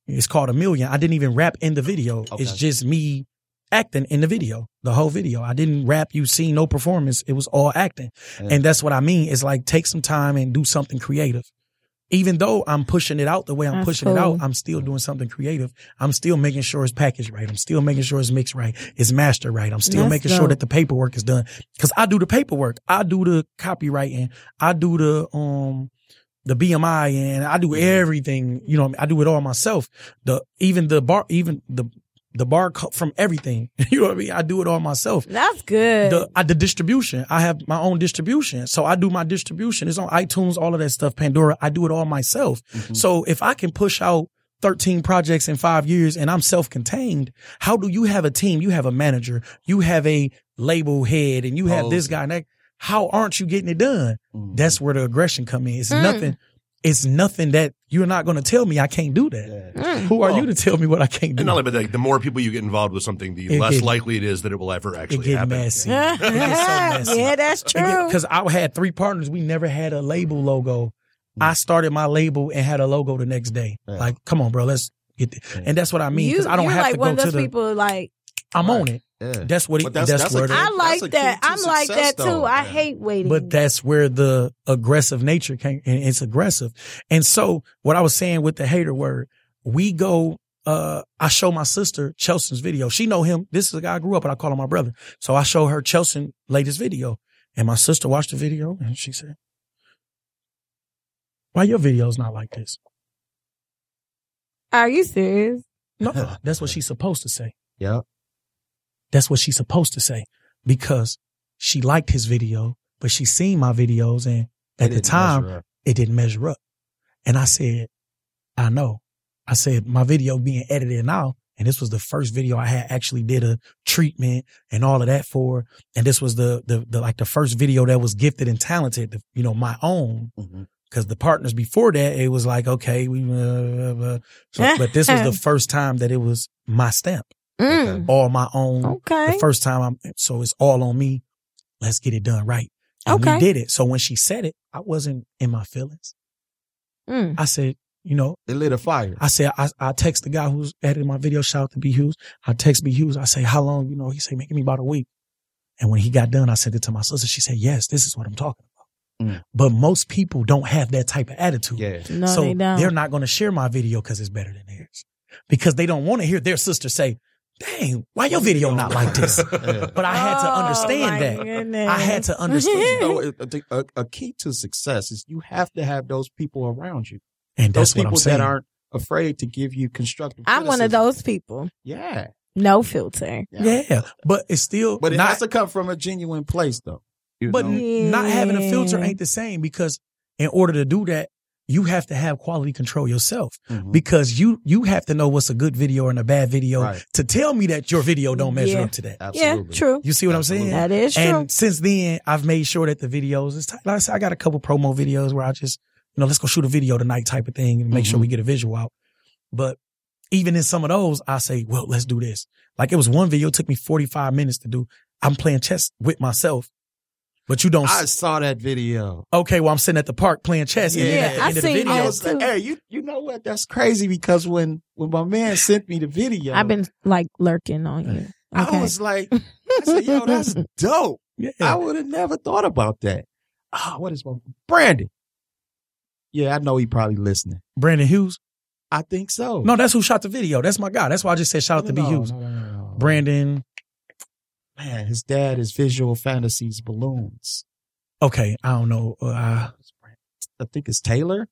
It's called A Million. I didn't even rap in the video. Okay. It's just me acting in the video, the whole video. I didn't rap. You see no performance. It was all acting. Yeah. And that's what I mean. It's like take some time and do something creative. Even though I'm pushing it out the way I'm That's pushing cool. it out, I'm still doing something creative. I'm still making sure it's packaged right. I'm still making sure it's mixed right. It's mastered right. I'm still That's making dope. Sure that the paperwork is done. Because I do the paperwork. I do the copywriting. I do the um the B M I and I do everything. You know, I do it all myself. The even the bar even the The bar from everything. You know what I mean? I do it all myself. That's good. The, I, the distribution. I have my own distribution. So I do my distribution. It's on iTunes, all of that stuff, Pandora. I do it all myself. Mm-hmm. So if I can push out thirteen projects in five years and I'm self-contained, how do you have a team? You have a manager. You have a label head and you have oh, this guy and that. How aren't you getting it done? Mm-hmm. That's where the aggression comes in. It's mm. nothing. It's nothing that you're not going to tell me I can't do that. Yeah. Who well, are you to tell me what I can't do? And not only, but like, the more people you get involved with something, the it less get, likely it is that it will ever actually it happen. Messy. It gets so messy. Yeah, that's true. Because I had three partners. We never had a label logo. Yeah. I started my label and had a logo the next day. Yeah. Like, come on, bro, let's get this. Yeah. And that's what I mean. Because I don't have like to go to the. You're like one of those people like. I'm right. on it. Yeah. That's what it, that's, that's, that's where a, the, I like that. I'm like that too. Though. I yeah. hate waiting. But that's where the aggressive nature came, and it's aggressive. And so what I was saying with the hater word, we go, uh, I show my sister Chelsea's video. She know him. This is a guy I grew up and I call him my brother. So I show her Chelsea's latest video and my sister watched the video and she said, why your video's not like this? Are you serious? No, that's what she's supposed to say. Yeah. That's what she's supposed to say because she liked his video, but she seen my videos and at the time it didn't measure up. And I said, I know. I said, my video being edited now. And this was the first video I had actually did a treatment and all of that for. And this was the, the, the like the first video that was Gifted and Talented, you know, my own. Mm-hmm. Because the partners before that, it was like, okay, we, uh, uh, so, but this was the first time that it was my stamp. Okay. All my own. Okay. The first time I'm, so it's all on me. Let's get it done right. And okay. we did it. So when she said it, I wasn't in my feelings. Mm. I said, you know. It lit a fire. I said, I, I text the guy who's editing my video, shout out to B. Hughes. I text B. Hughes. I say, how long? You know, he said, making me about a week. And when he got done, I sent it to my sister. She said, yes, this is what I'm talking about. Mm. But most people don't have that type of attitude. Yeah. No, so they don't. They're not going to share my video because it's better than theirs. Because they don't want to hear their sister say, dang, why your video not like this? Yeah. But I had to understand oh, that. Goodness. I had to understand. You know, a, a key to success is you have to have those people around you. And that's those people what I'm saying. That aren't afraid to give you constructive criticism. I'm one of those people. Yeah. No filter. Yeah. yeah. But it's still. But it not, has to come from a genuine place, though. But yeah. not having a filter ain't the same because in order to do that, you have to have quality control yourself mm-hmm. because you you have to know what's a good video and a bad video right. to tell me that your video don't measure yeah. up to that. Absolutely. Yeah, true. You see what Absolutely. I'm saying? That is true. And since then, I've made sure that the videos, is t- like I said, I got a couple promo videos where I just, you know, let's go shoot a video tonight type of thing and make mm-hmm. sure we get a visual out. But even in some of those, I say, well, let's do this. Like it was one video, it took me forty-five minutes to do. I'm playing chess with myself. But you don't. I saw that video. Okay, well, I'm sitting at the park playing chess. Yeah, and then at the I end of the video, I was like, hey, you, you know what? That's crazy because when, when my man sent me the video. I've been like lurking on you. Okay. I was like, I said, yo, that's dope. Yeah. I would have never thought about that. Ah, oh, what is my Brandon? Yeah, I know he probably listening. Brandon Hughes? I think so. No, that's who shot the video. That's my guy. That's why I just said shout out no, to B. Hughes. No, no, no. Brandon. Man, his dad is Visual Fantasies Balloons. Okay, I don't know. Uh, I think it's Taylor.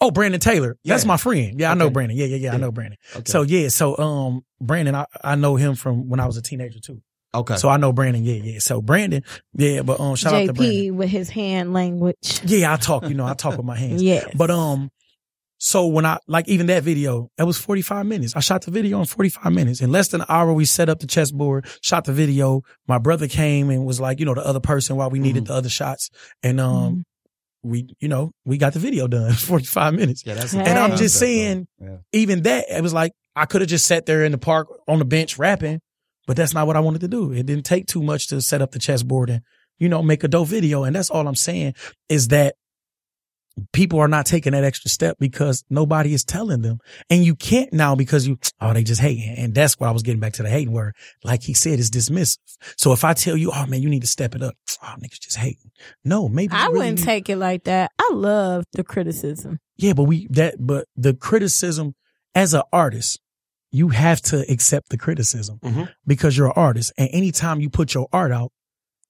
Oh, Brandon Taylor. Yeah. That's my friend. Yeah, okay. I know Brandon. Yeah, yeah, yeah, yeah. I know Brandon. Okay. So, yeah, so um, Brandon, I, I know him from when I was a teenager, too. Okay. So I know Brandon. Yeah, yeah. So Brandon, yeah, but um, shout J P out to Brandon. J P with his hand language. Yeah, I talk, you know, I talk with my hands. Yeah. But um, so when I, like even that video, that was forty-five minutes. I shot the video in forty-five minutes. In less than an hour, we set up the chessboard, shot the video. My brother came and was like, you know, the other person while we needed mm-hmm. the other shots. And um, mm-hmm. we, you know, we got the video done in forty-five minutes. Yeah, that's hey. And I'm just saying, yeah. even that, it was like, I could have just sat there in the park on the bench rapping. But that's not what I wanted to do. It didn't take too much to set up the chessboard and, you know, make a dope video. And that's all I'm saying is that people are not taking that extra step because nobody is telling them. And you can't now because you, oh, they just hating. And that's what I was getting back to the hating word. Like he said, it's dismissive. So if I tell you, oh, man, you need to step it up. Oh, niggas just hating. No, maybe. I really wouldn't need- take it like that. I love the criticism. Yeah, but we that but the criticism as an artist. You have to accept the criticism mm-hmm. because you're an artist. And anytime you put your art out,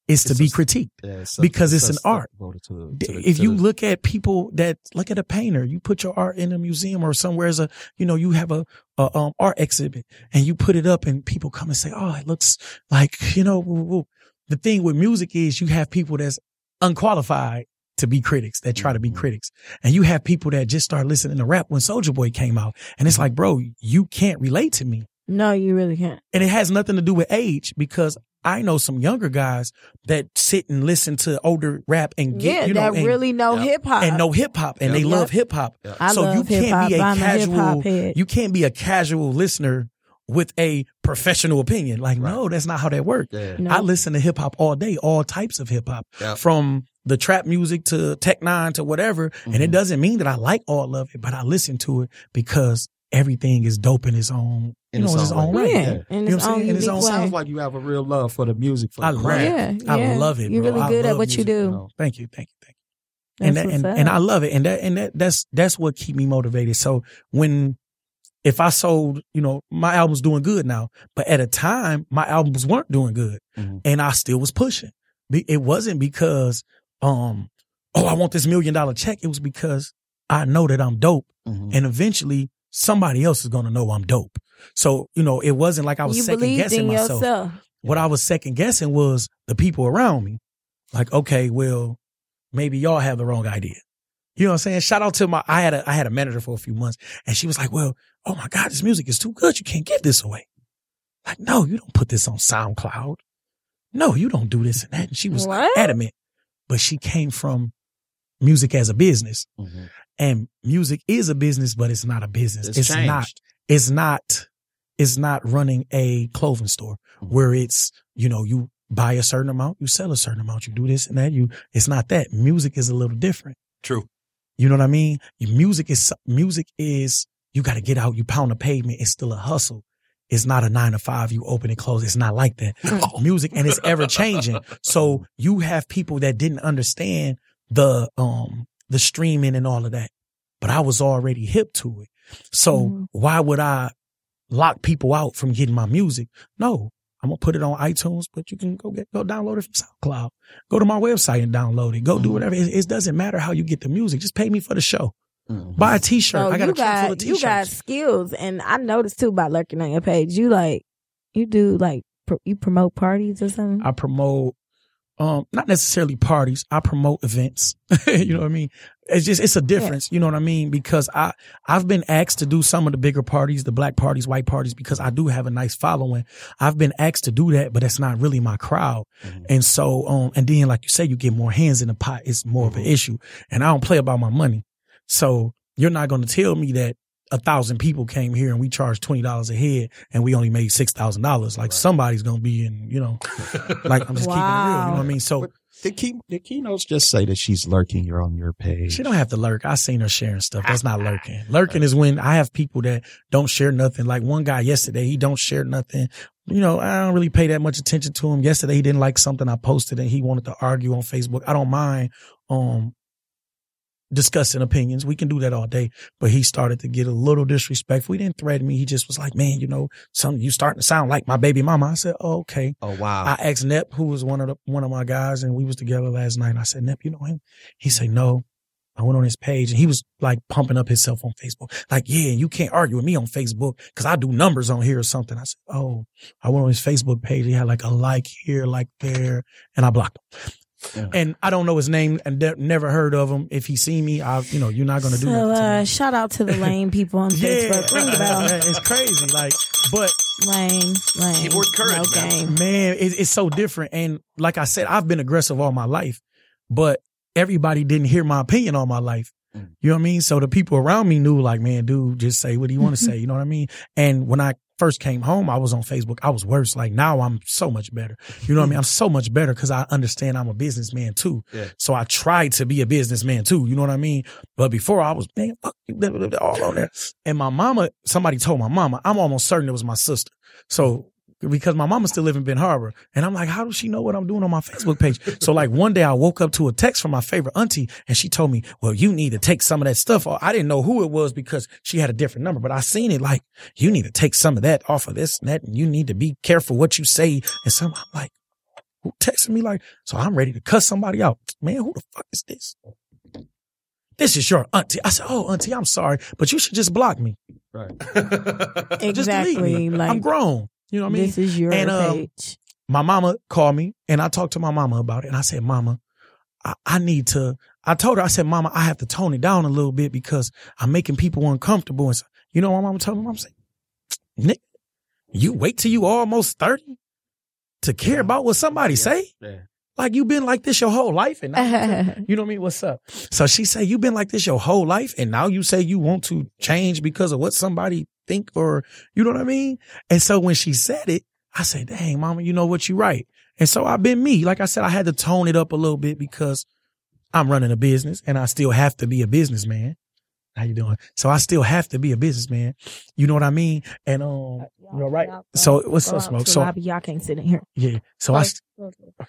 it's, it's to be a, critiqued yeah, it's because it's, it's an art. To the, to the, if you the, look at people that look at a painter, you put your art in a museum or somewhere as a, you know, you have a, a um, art exhibit and you put it up and people come and say, oh, it looks like, you know, woo, woo. The thing with music is you have people that's unqualified to be critics that try to be critics. And you have people that just start listening to rap when Soulja Boy came out. And it's like, bro, you can't relate to me. No, you really can't. And it has nothing to do with age because I know some younger guys that sit and listen to older rap and get, yeah, you know, that and, really know yeah. hip hop and know hip hop and yeah. they yep. love hip hop. Yeah. I so love you can't hip-hop. be a I'm casual, a you can't be a casual listener with a professional opinion. Like, right. no, that's not how that works. Yeah. No. I listen to hip hop all day, all types of hip hop yeah. from the trap music to Tech Nine to whatever. Mm-hmm. And it doesn't mean that I like all of it, but I listen to it because everything is dope in its own, you in know, its own way. Yeah. Yeah. In its own, in its own way. Sounds like you have a real love for the music. For I, the love yeah, yeah. I love it. You're bro. really good at what music, you do. You know? Thank you. Thank you. Thank you. And, that, and, and I love it. And that, and that, that's, that's what keep me motivated. So when, if I sold, you know, my album's doing good now, but at a time my albums weren't doing good mm-hmm. and I still was pushing. It wasn't because, Um, oh, I want this million dollar check. It was because I know that I'm dope. Mm-hmm. And eventually somebody else is going to know I'm dope. So, you know, it wasn't like I was you second guessing myself. Yourself. What I was second guessing was the people around me. Like, okay, well, maybe y'all have the wrong idea. You know what I'm saying? Shout out to my, I had a, I had a manager for a few months and she was like, well, oh my God, this music is too good. You can't give this away. Like, no, you don't put this on SoundCloud. No, you don't do this and that. And she was what? adamant. But she came from music as a business. Mm-hmm. And music is a business, but it's not a business. It's, it's not, it's not, it's not running a clothing store mm-hmm. where it's, you know, you buy a certain amount, you sell a certain amount, you do this and that. You, it's not that. Music is a little different. True. You know what I mean? Your music is, music is, you got to get out, you pound the pavement. It's still a hustle. It's not a nine to five. You open and close. It's not like that. Oh. Music, and it's ever changing. So you have people that didn't understand the um the streaming and all of that, but I was already hip to it. So mm-hmm. why would I lock people out from getting my music? No, I'm gonna put it on iTunes, but you can go get go download it from SoundCloud. Go to my website and download it. Go mm-hmm. do whatever. It, it doesn't matter how you get the music. Just pay me for the show. Mm-hmm. Buy a t-shirt. So I got a trunk full of t-shirts. You got skills, and I noticed too by lurking on your page. You like, you do like, pr- you promote parties or something. I promote, um, not necessarily parties. I promote events. You know what I mean? It's just it's a difference. Yeah. You know what I mean? Because I I've been asked to do some of the bigger parties, the black parties, white parties, because I do have a nice following. I've been asked to do that, but that's not really my crowd. Mm-hmm. And so, um, and then like you say, you get more hands in the pot. It's more mm-hmm. of an issue, and I don't play about my money. So you're not going to tell me that a thousand people came here and we charged twenty dollars a head and we only made six thousand dollars. Like right. somebody's going to be in, you know, like I'm just wow. keeping it real. You know what I mean? So the, key, the keynotes just say that she's lurking. You're on your page. She don't have to lurk. I seen her sharing stuff. That's not lurking. Lurking right. is when I have people that don't share nothing. Like one guy yesterday, he don't share nothing. you know, I don't really pay that much attention to him. Yesterday, he didn't like something I posted and he wanted to argue on Facebook. I don't mind um, discussing opinions. We can do that all day. But he started to get a little disrespectful. He didn't threaten me. He just was like, man, you know, something, you starting to sound like my baby mama. I said, oh, okay. Oh, wow. I asked Nep, who was one of the, one of my guys, and we was together last night. I said, Nep, you know him? He said, no. I went on his page and he was like pumping up himself on Facebook. Like, yeah, you can't argue with me on Facebook because I do numbers on here or something. I said, oh, I went on his Facebook page. He had like a like here, like there, and I blocked him. Yeah. And I don't know his name and de- never heard of him. If he see me, I, you know, you're not going to so, do that. So uh, shout out to the lame people on Facebook. Yeah, about. It's crazy. Like, but lame, lame. Keyboard courage, no man. man it, it's so different. And like I said, I've been aggressive all my life, but everybody didn't hear my opinion all my life. You know what I mean? So the people around me knew like, man, dude, just say what you want to say. You know what I mean? And when I first came home, I was on Facebook. I was worse. Like now I'm so much better. You know what I mean? I'm so much better because I understand I'm a businessman too. Yeah. So I tried to be a businessman too. You know what I mean? But before I was, man, fuck you, all on there. And my mama, somebody told my mama, I'm almost certain it was my sister. So because my mama still live in Benton Harbor. And I'm like, how does she know what I'm doing on my Facebook page? So like one day I woke up to a text from my favorite auntie and she told me, well, you need to take some of that stuff off. I didn't know who it was because she had a different number, but I seen it like, you need to take some of that off of this and that. And you need to be careful what you say. And so I'm like, who texted me like, so I'm ready to cuss somebody out. Man, who the fuck is this? This is your auntie. I said, oh, auntie, I'm sorry, but you should just block me. Right. Exactly. Like, I'm grown. You know what I mean? This is your and, um, page. My mama called me and I talked to my mama about it. And I said, Mama, I, I need to, I told her, I said, Mama, I have to tone it down a little bit because I'm making people uncomfortable. And so, you know what my mama told me? Mama said, Nick, you wait till you almost thirty to care yeah. about what somebody yeah. say? Yeah. Like you've been like this your whole life. And now you know what I mean? What's up? So she said, you've been like this your whole life. And now you say you want to change because of what somebody think or you know what I mean? And so when she said it, I said, dang, mama, you know what? You're right. And so I've been me. Like I said, I had to tone it up a little bit because I'm running a business and I still have to be a businessman. How you doing? So I still have to be a businessman. You know what I mean? And, um, y'all, you know, right. Y'all, so what's up, Smoke? So lobby, y'all can't sit in here. Yeah. So like, I, st- okay.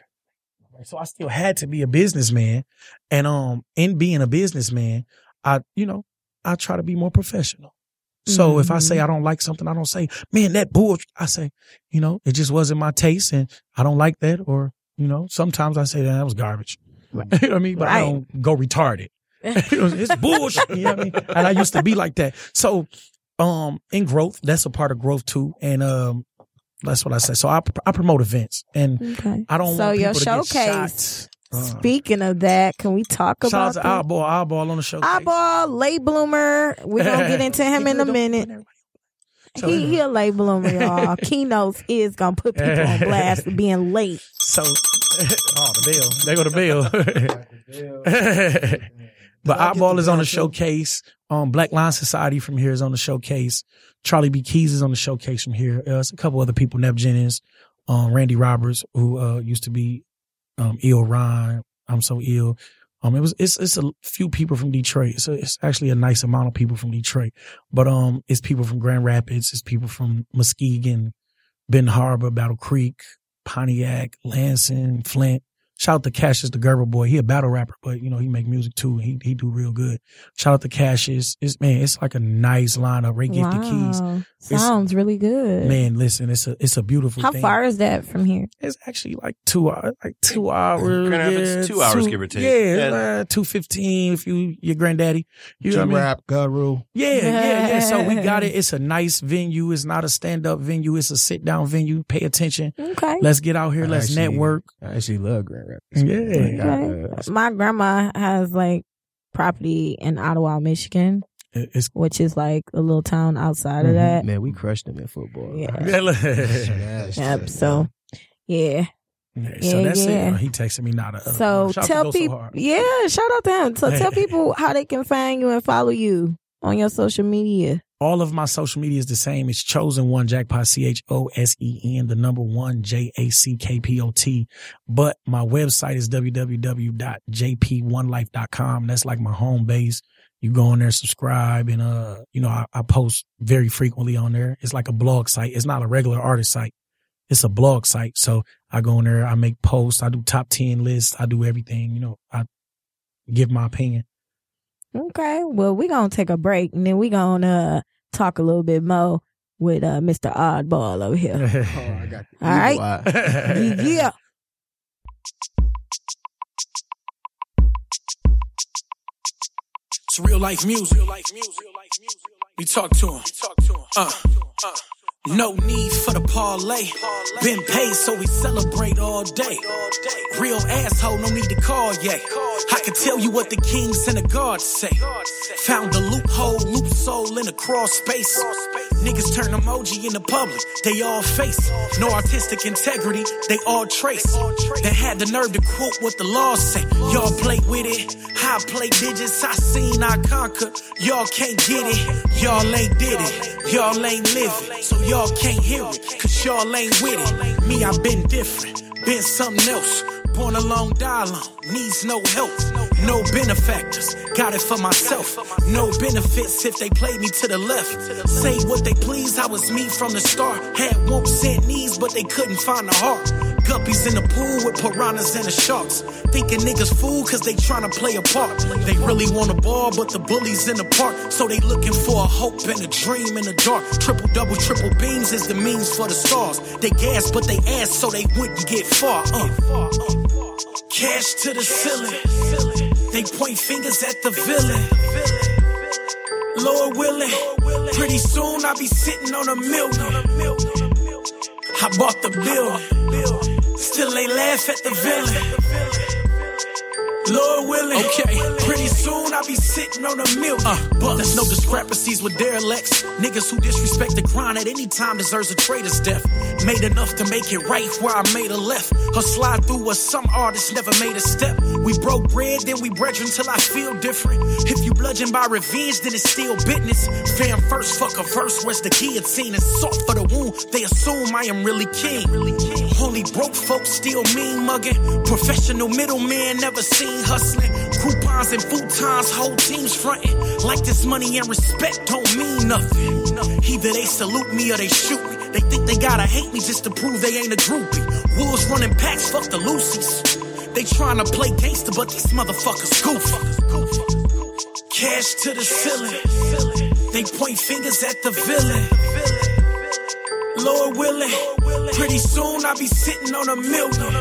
so I still had to be a businessman. And, um, in being a businessman, I, you know, I try to be more professional. So mm-hmm. if I say I don't like something, I don't say, man, that bull, I say, you know, it just wasn't my taste and I don't like that. Or, you know, sometimes I say that, that was garbage. Right. You know what I mean? But right. I don't go retarded. It's bullshit. You know what I mean? And I used to be like that. So um, in growth, that's a part of growth too. And um, that's what I say. So I, I promote events and okay. I don't so want people your showcase. To get shot. Speaking of that, can we talk about that? Eyeball, eyeball on the show. Eyeball, late bloomer. We're going to get into him in a minute. So, he, he a late bloomer, y'all. Keynotes is going to put people on blast for being late. So, oh, the bell. They go to bell. But Eyeball is on the showcase. Um, Black Line Society from here is on the showcase. Charlie B. Keys is on the showcase from here. Uh, it's a couple other people, Nep Genius, um, Randy Roberts, who uh, used to be Um, ill Ryan, I'm so ill. Um, it was it's it's a few people from Detroit. So it's actually a nice amount of people from Detroit, but um, it's people from Grand Rapids, it's people from Muskegon, Benton Harbor, Battle Creek, Pontiac, Lansing, Flint. Shout out to Cassius the Gerber boy. He a battle rapper, but you know he make music too. He he do real good. Shout out to Cassius. It's man, it's like a nice lineup. Ray Gifted Keys. Sounds really good. Man, listen, it's a it's a beautiful thing. How far is that from here? It's actually like two hours, like two hours. Yeah, it's two hours, two, give or take. Yeah, yeah. Uh, two fifteen if you your granddaddy. You know what I mean? Rap guru. Yeah, yeah, yeah. So we got it. It's a nice venue. It's not a stand up venue. It's a sit down venue. Pay attention. Okay. Let's get out here. I Let's actually, network. I actually love Grand Rapids. Yeah, okay. My grandma has like property in AWOL, Michigan, it's, which is like a little town outside mm-hmm. of that. Man, we crushed them in football. Yeah. Right? Yep. So, yeah. yeah so yeah, that's yeah. it. He texted me not a. Uh, so tell people. So yeah, shout out to him. So tell people how they can find you and follow you on your social media. All of my social media is the same. It's Chosen One Jackpot, C H O S E N, the number one, J A C K P O T. But my website is w w w dot j p one life dot com. That's like my home base. You go in there, subscribe, and, uh, you know, I, I post very frequently on there. It's like a blog site. It's not a regular artist site. it's a blog site. So I go in there, I make posts, I do top ten lists, I do everything, you know, I give my opinion. Okay, well, we're going to take a break, and then we're going to uh, talk a little bit more with uh, Mister Oddball over here. Oh, I got you. All right? Yeah. It's real life music. Real life music. We talk to him. Uh, no need for the parlay. Been paid, so we celebrate all day. Real asshole, no need to call yet. I can tell you what the kings and the guards say. Found a loophole, loop soul in a crawl space. Niggas turn emoji into public, they all face. No artistic integrity, they all trace. They had the nerve to quote what the law say. Y'all play with it, I play digits. I seen, I conquered, y'all can't get it. Y'all ain't did it, y'all ain't living. So y'all can't hear it, cause y'all ain't with it. Me, I been different, been something else. Born alone, die alone, needs no help. No benefactors, got it for myself. No benefits if they played me to the left. Say what they please, I was me from the start. Had wants and knees, but they couldn't find a heart. Guppies in the pool with piranhas and the sharks. Thinking niggas fool cause they tryna play a part. They really want a ball, but the bullies in the park. So they looking for a hope and a dream in the dark. Triple double, triple beams is the means for the stars. They gas, but they ass so they wouldn't get far. Uh. Cash to the ceiling. They point fingers at the villain. Lord willing, pretty soon I'll be sitting on a million. I bought the bill, still they laugh at the villain. Lord willing, okay, pretty soon I'll be sitting on a million. Uh, but there's no discrepancies with derelicts. Niggas who disrespect the grind at any time deserves a traitor's death. Made enough to make it right where I made a left. Her slide through where some artists never made a step. We broke bread, then we brethren till I feel different. If you bludgeon by revenge, then it's still business. Fam first, fuck a verse, where's the guillotine? And salt for the wound, they assume I am really king. Only broke folks still mean mugging. Professional middleman never seen hustling. Coupons and futons, whole teams fronting. Like this money and respect don't mean nothing. Either they salute me or they shoot me. They think they gotta hate me just to prove they ain't a groupie. Wolves running packs, fuck the Lucy's. They tryna play gangster, but these motherfuckers goof. Cash to the ceiling. They point fingers at the villain. Lord willing, pretty soon I'll be sitting on a million.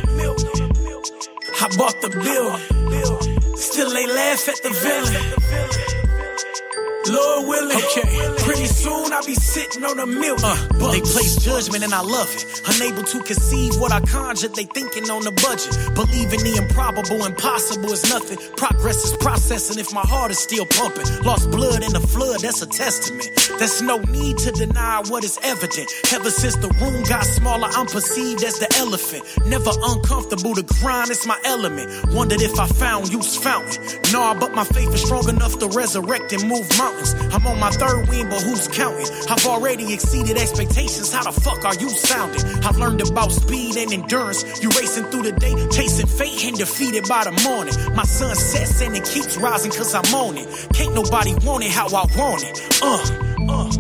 I bought the bill, still they laugh at the villain. Lord willing, okay. Pretty soon I'll be sitting on a mill. Uh, they place judgment and I love it. Unable to conceive what I conjured, they thinking on the budget. Believing the improbable, impossible is nothing. Progress is processing if my heart is still pumping. Lost blood in the flood, that's a testament. There's no need to deny what is evident. Ever since the room got smaller, I'm perceived as the elephant. Never uncomfortable, the grind is my element. Wondered if I found use fountain. Nah, but my faith is strong enough to resurrect and move mountains. I'm on my third win, but who's counting? I've already exceeded expectations. How the fuck are you sounding? I've learned about speed and endurance. You racing through the day, chasing fate and defeated by the morning. My sun sets and it keeps rising cause I'm on it. Can't nobody want it how I want it. Uh, uh,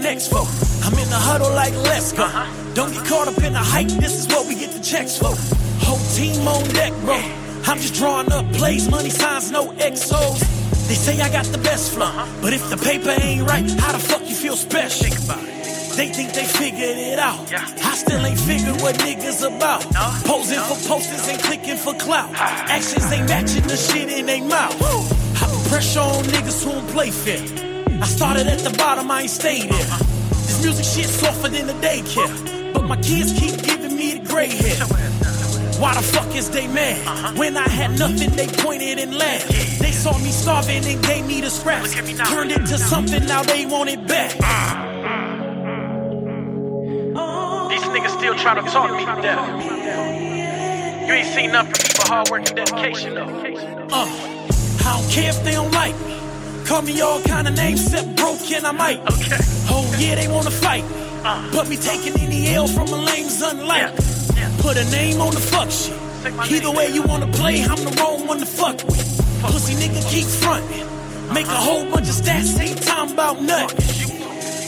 next folk. I'm in the huddle like let's go. Uh-huh. Don't get caught up in the hype. This is what we get the checks for. Whole team on deck, bro. I'm just drawing up plays, money signs, no X Os. They say I got the best flow, uh-huh. But if the paper ain't right, how the fuck you feel special? Think about it. They think they figured it out. Yeah. I still ain't figured what niggas about. No. Posing no. for posters and clicking for clout. Actions ain't matching the shit in they mouth. Woo. I put pressure on niggas who don't play fair. I started at the bottom, I ain't stayed there. This music shit softer than the daycare. But my kids keep giving me the gray hair. Why the fuck is they mad? When I had nothing, they pointed and laughed. They Saw me starving and gave me the scraps. Turned it to something, now they want it back. These niggas still trying to talk me to death. You ain't seen nothing from people, hard work and dedication though. Uh, I don't care if they don't like me. Call me all kind of names except broken, I might. Okay. Oh yeah, they wanna fight me. But me taking any L from a lame's unlikely. Put a name on the fuck shit. Either way you wanna play, I'm the wrong one to fuck with. Pussy nigga keep frontin', make a whole bunch of stats, ain't time about nothing.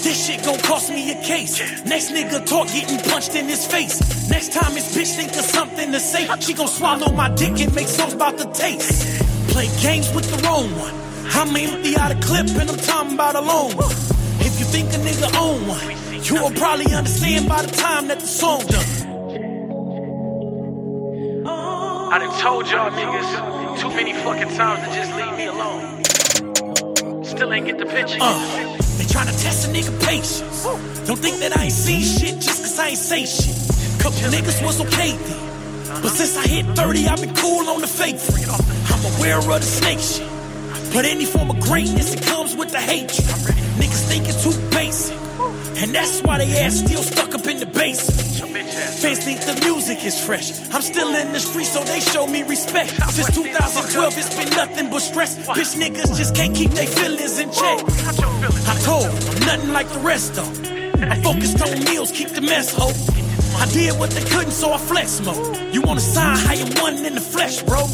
This shit gon' cost me a case. Next nigga talk, getting punched in his face. Next time his bitch think of something to say, she gon' swallow my dick and make songs about the taste. Play games with the wrong one, I'm empty out of clip and I'm talking about alone. If you think a nigga own one, you will probably understand by the time that the song done. I done told y'all niggas too many fucking times to just leave me alone. Still ain't get the picture. Uh, they tryna test a nigga patience. Don't think that I ain't see shit just cause I ain't say shit. Couple niggas was okay then, but since I hit thirty, I've been cool on the fake free. I'm aware of the snake shit, but any form of greatness, it comes with the hatred. Niggas think it's too basic, and that's why they ass still stuck up in the basement. Fans think the music is fresh. I'm still in the street, so they show me respect. Since two thousand twelve, it's been nothing but stress. Bitch niggas just can't keep their feelings in check. I told, I'm nothing like the rest though. I'm focused on meals, keep the mess ho. I did what they couldn't, so I flex mode. You wanna sign, hire one in the flesh, bro.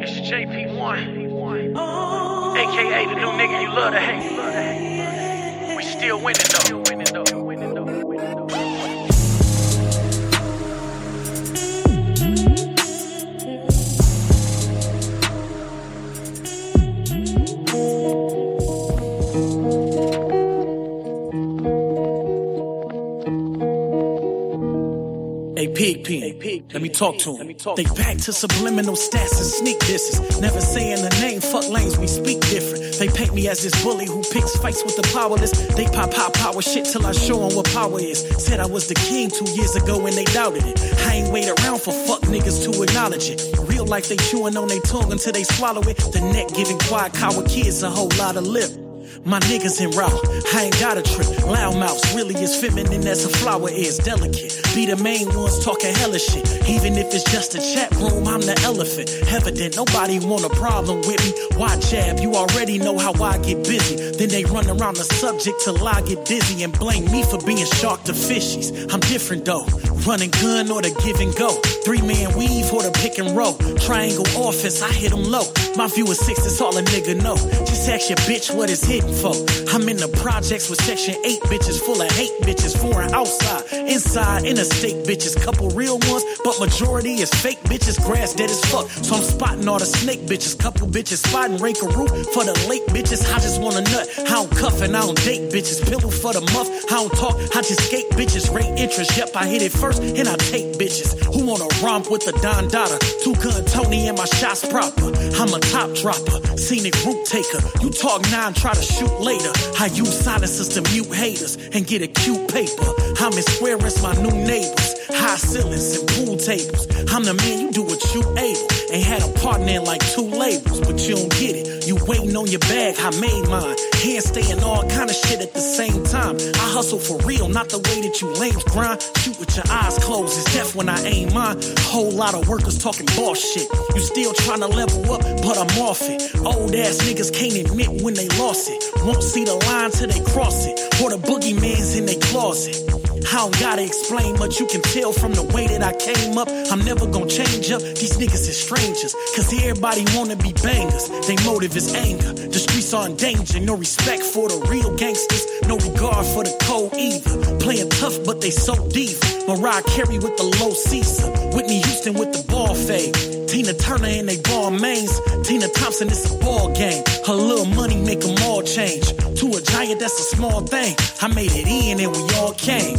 It's J P Wong, A K A the new nigga you love to hate. We still winning though. Let me talk to them. They back to subliminal stats and sneak disses. Never saying the name, fuck lanes, we speak different. They paint me as this bully who picks fights with the powerless. They pop high power shit till I show them what power is. Said I was the king two years ago and they doubted it. I ain't wait around for fuck niggas to acknowledge it. Real life they chewing on their tongue until they swallow it. The neck giving quiet coward kids a whole lot of lip. My niggas in route, I ain't got a trip. Loudmouths really as feminine as a flower is delicate. Be the main ones talking hella shit. Even if it's just a chat room, I'm the elephant. Evident, nobody want a problem with me. Why jab? You already know how I get busy. Then they run around the subject till I get dizzy and blame me for being shark to fishies. I'm different though. Running gun or the give and go. Three man weave or the pick and roll. Triangle offense, I hit them low. My view is six, it's all a nigga know. Just ask your bitch what it's hitting for. I'm in the projects with section eight bitches, full of hate bitches, foreign outside, inside, interstate bitches. Couple real ones, but majority is fake bitches, grass dead as fuck. So I'm spotting all the snake bitches. Couple bitches spotting rankaroo for the late bitches. I just want a nut. I don't cuff and I don't date bitches. Pillow for the muff. I don't talk. I just skate bitches. Rate interest. Yep, I hit it first and I take bitches. Who wanna romp with the Don Dada? Two gun Tony and my shots proper. I'm a top dropper, scenic route taker. You talk nine, try to shoot later. I use silences to mute haters and get a cute paper. I'm as square as my new neighbors. High ceilings and pool tables. I'm the man, you do what you able. Ain't had a partner in like two labels, but you don't get it. You waiting on your bag, I made mine. Hand staying all kind of shit at the same time. I hustle for real, not the way that you lames grind. Shoot with your eyes closed, it's death when I aim mine. Whole lot of workers talking boss shit. You still trying to level up, but I'm off it. Old ass niggas can't admit when they lost it. Won't see the line till they cross it. Or the boogeyman's in their closet. I don't gotta explain much, you can tell from the way that I came up. I'm never gonna change up, these niggas is strangers. Cause everybody wanna be bangers, they motive is anger. The streets are in danger, no respect for the real gangsters. No regard for the cold either. Playing tough but they so diva. Mariah Carey with the low Caesar. Whitney Houston with the ball fade. Tina Turner and they ball mains. Tina Thompson, it's a ball game. Her little money make them all change. To a giant, that's a small thing. I made it in and we all came.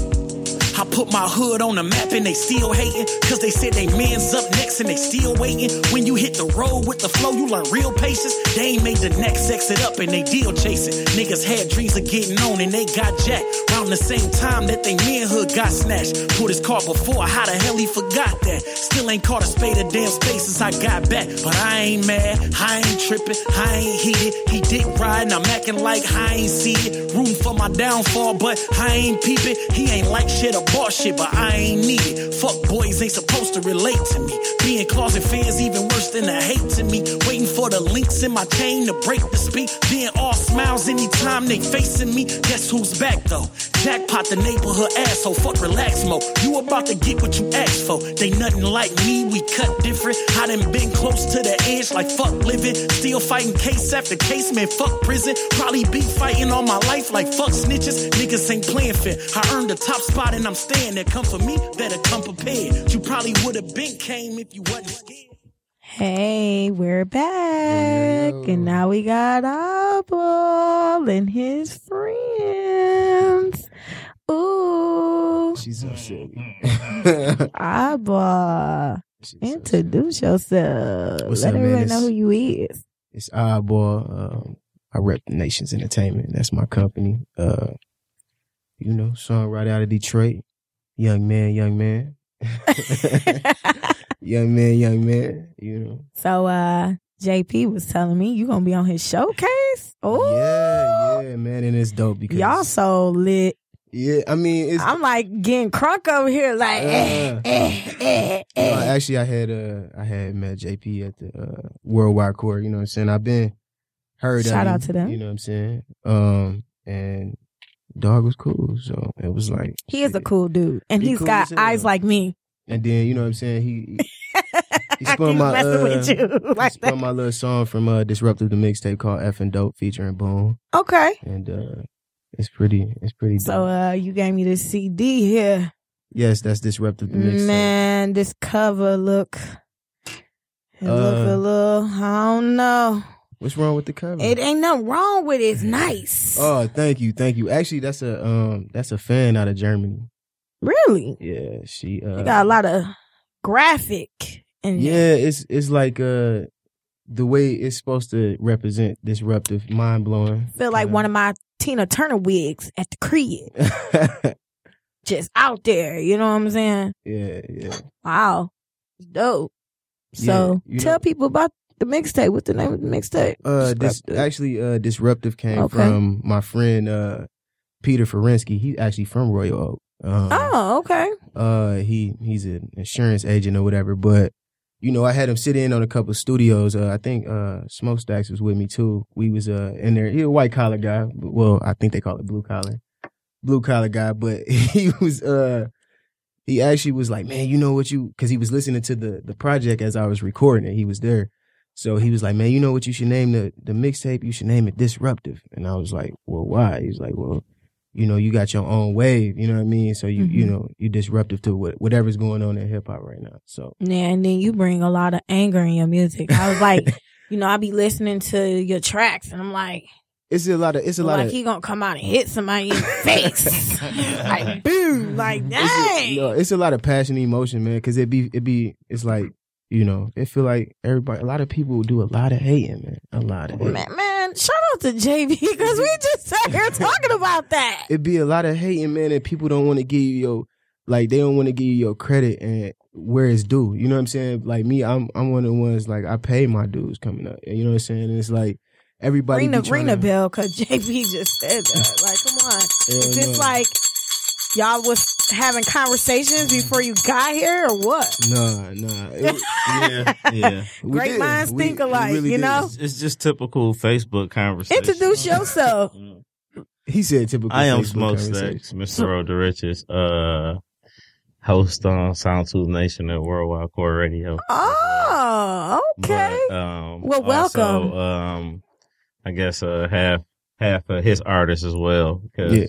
I put my hood on the map and they still hating, cause they said they men's up next and they still waiting. When you hit the road with the flow, you learn real patience. They ain't made the next exit up and they deal chasing. Niggas had dreams of getting on and they got jacked around the same time that they manhood got snatched. Pulled his car before, how the hell he forgot that? Still ain't caught a spade of damn space since I got back. But I ain't mad, I ain't tripping, I ain't heated. He dick riding, I'm acting like I ain't see it. Rooting for my downfall, but I ain't peeping. He ain't like shit or boss shit, but I ain't need it. Fuck boys ain't supposed to relate to me. Being closet fans even worse than the hate to me. Waiting for the links in my chain to break the speak. Being all smiles anytime they facing me. Guess who's back though? Jackpot, the neighborhood asshole. Fuck relax mo. You about to get what you asked for. They nothing like me, we cut different. I done been close to the edge like fuck living. Still fighting case after case, man fuck prison. Probably be fighting all my life like fuck snitches. Niggas ain't playing fair. I earned the top spot and I'm staying there. Come for me, better come prepared. You probably would have been came if you wasn't scared. Hey, we're back. Hello. And now we got AWOL and his friends. Ooh. She's so silly. AWOL. Introduce so yourself. What's Let up, everybody man? know who you is. It's AWOL. Um, I rep the Nation's Entertainment. That's my company. Uh, you know, songwriter out of Detroit. Young man, young man. Young man, young man, you know. So, uh, J P was telling me you gonna be on his showcase. Oh, yeah, yeah, man, and it's dope because y'all so lit. Yeah, I mean, it's, I'm like getting crunk over here, like. Uh, eh, eh, eh, eh. No, actually, I had uh, I had met J P at the uh, Worldwide Court. You know what I'm saying? I've been heard. Shout of out him, to them. You know what I'm saying? Um, and dog was cool, so it was like he is it, a cool dude, and he's cool got eyes like me. And then, you know what I'm saying, he he spun my uh, like he spun my little song from uh, Disruptive the Mixtape called F and Dope featuring Boom. Okay. And uh, it's pretty it's pretty dope. So uh, you gave me the C D here. Yes, that's Disruptive the Mixtape. Man, this cover look it uh, look a little, I don't know. What's wrong with the cover? It ain't nothing wrong with it. It's nice. Oh, thank you, thank you. Actually, that's a um that's a fan out of Germany. Really? Yeah, she uh, got a lot of graphic and yeah, it's it's like uh the way it's supposed to represent disruptive, mind blowing. Feel like uh, one of my Tina Turner wigs at the crib, just out there. You know what I'm saying? Yeah, yeah. Wow, dope. So yeah, tell know, people about the mixtape. What's the name of the mixtape? Uh, dis- actually, uh, disruptive came okay. from my friend uh Peter Ferensky. He's actually from Royal Oak. Um, oh, okay. Uh, he he's an insurance agent or whatever, but you know, I had him sit in on a couple of studios. Uh, I think uh, Smokestacks was with me too. We was uh in there. He a white collar guy. But, well, I think they call it blue collar, blue collar guy. But he was uh he actually was like, man, you know what you? Because he was listening to the the project as I was recording it. He was there, so he was like, man, you know what you should name the the mixtape? You should name it Disruptive. And I was like, well, why? He's like, well. You know, you got your own wave, you know what I mean? So, you mm-hmm. you know, you're disruptive to what, whatever's going on in hip-hop right now, so. Yeah, and then you bring a lot of anger in your music. I was like, you know, I be listening to your tracks, and I'm like. It's a lot of, it's a lot like of. Like, he gonna come out and hit somebody in the face. Like, boom, like, dang. It's a, you know, it's a lot of passion and emotion, man, because it be, it be, it's like, you know, it feel like everybody, a lot of people do a lot of hating, man. A lot of hating. Man, man shout out to J V because we just sat here talking about that. It'd be a lot of hating, man, and people don't want to give you your, like, they don't want to give you your credit and where it's due. You know what I'm saying? Like, me, I'm I'm one of the ones, like, I pay my dues coming up. You know what I'm saying? And it's like, everybody ring the, be ring the bell because J V just said that. Like, come on. It's just like. Y'all was having conversations before you got here or what? Nah, nah. It, yeah, yeah. Great did. minds we, think alike, really you know? It's, it's just typical Facebook conversation. Introduce yourself. He said typical I am Smokestacks, Mister O'Doriches, uh, host on SoundTools Nation and Worldwide Core Radio. Oh, okay. But, um, well, welcome. Also, um, I guess uh, half, half of his artists as well because... Yeah.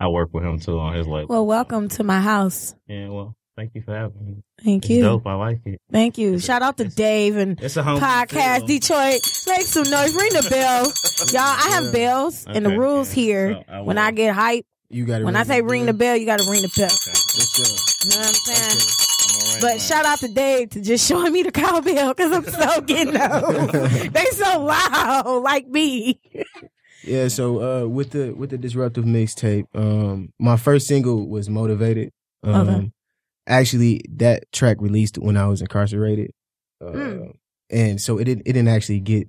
I work with him too on his label. Well, welcome to my house. Yeah, well, thank you for having me. Thank it's you. Dope. I like it. Thank you. It's Shout a, out to Dave and it's a podcast film. Detroit. Make some noise. Ring the bell, y'all. I have bells, okay. and the rules here. So I when I get hype, You got when I say ring the bell, you got to ring the bell. Okay. You know what I'm saying? Okay. Right, but right. Shout out to Dave to just showing me the cowbell because I'm so getting old. They so loud, like me. Yeah. So uh, with the with the Disruptive mixtape, um, my first single was Motivated. Um, okay. Actually, that track released when I was incarcerated, uh, mm. and so it didn't it didn't actually get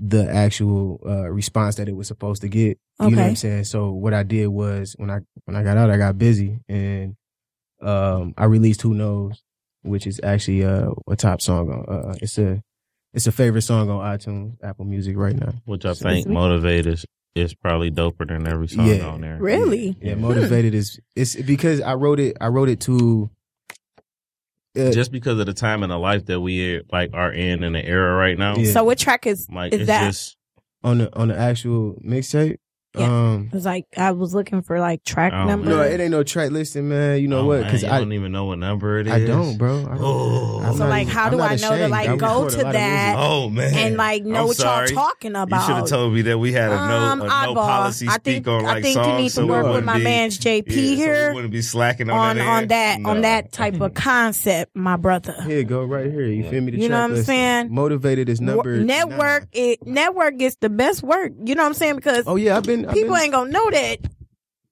the actual uh, response that it was supposed to get. You okay. know what I'm saying? So what I did was when I when I got out, I got busy and. Um, I released Who Knows, which is actually uh, a top song. On, uh, it's a it's a favorite song on iTunes, Apple Music right now. Which I think Motivated is, is probably doper than every song yeah. on there. Really? Yeah, yeah. Motivated is it's because I wrote it. I wrote it to uh, just because of the time in the life that we like are in in the era right now. Yeah. So what track is like, is that just, on the on the actual mixtape? Yeah. Um, it was like I was looking for like track number. No, it ain't no track listing, man. You know oh, what? Because I don't even know what number it is. I don't, bro. I don't, oh, I'm so like, even, how do I know to like I go to that? Oh man, and like know I'm what sorry. y'all talking about? You should have told me that we had a um, no, a no policy I think, speak on like I think songs, you need to so work with my be, man's J P yeah, here. So we wouldn't be slacking on, on that on that, no. on that type of concept, my brother. Here, go right here. You yeah. feel me? The you track know what I'm listing. saying? Motivated is number network. It network gets the best work. You know what I'm saying? Because oh yeah, I've been. People ain't gonna know that.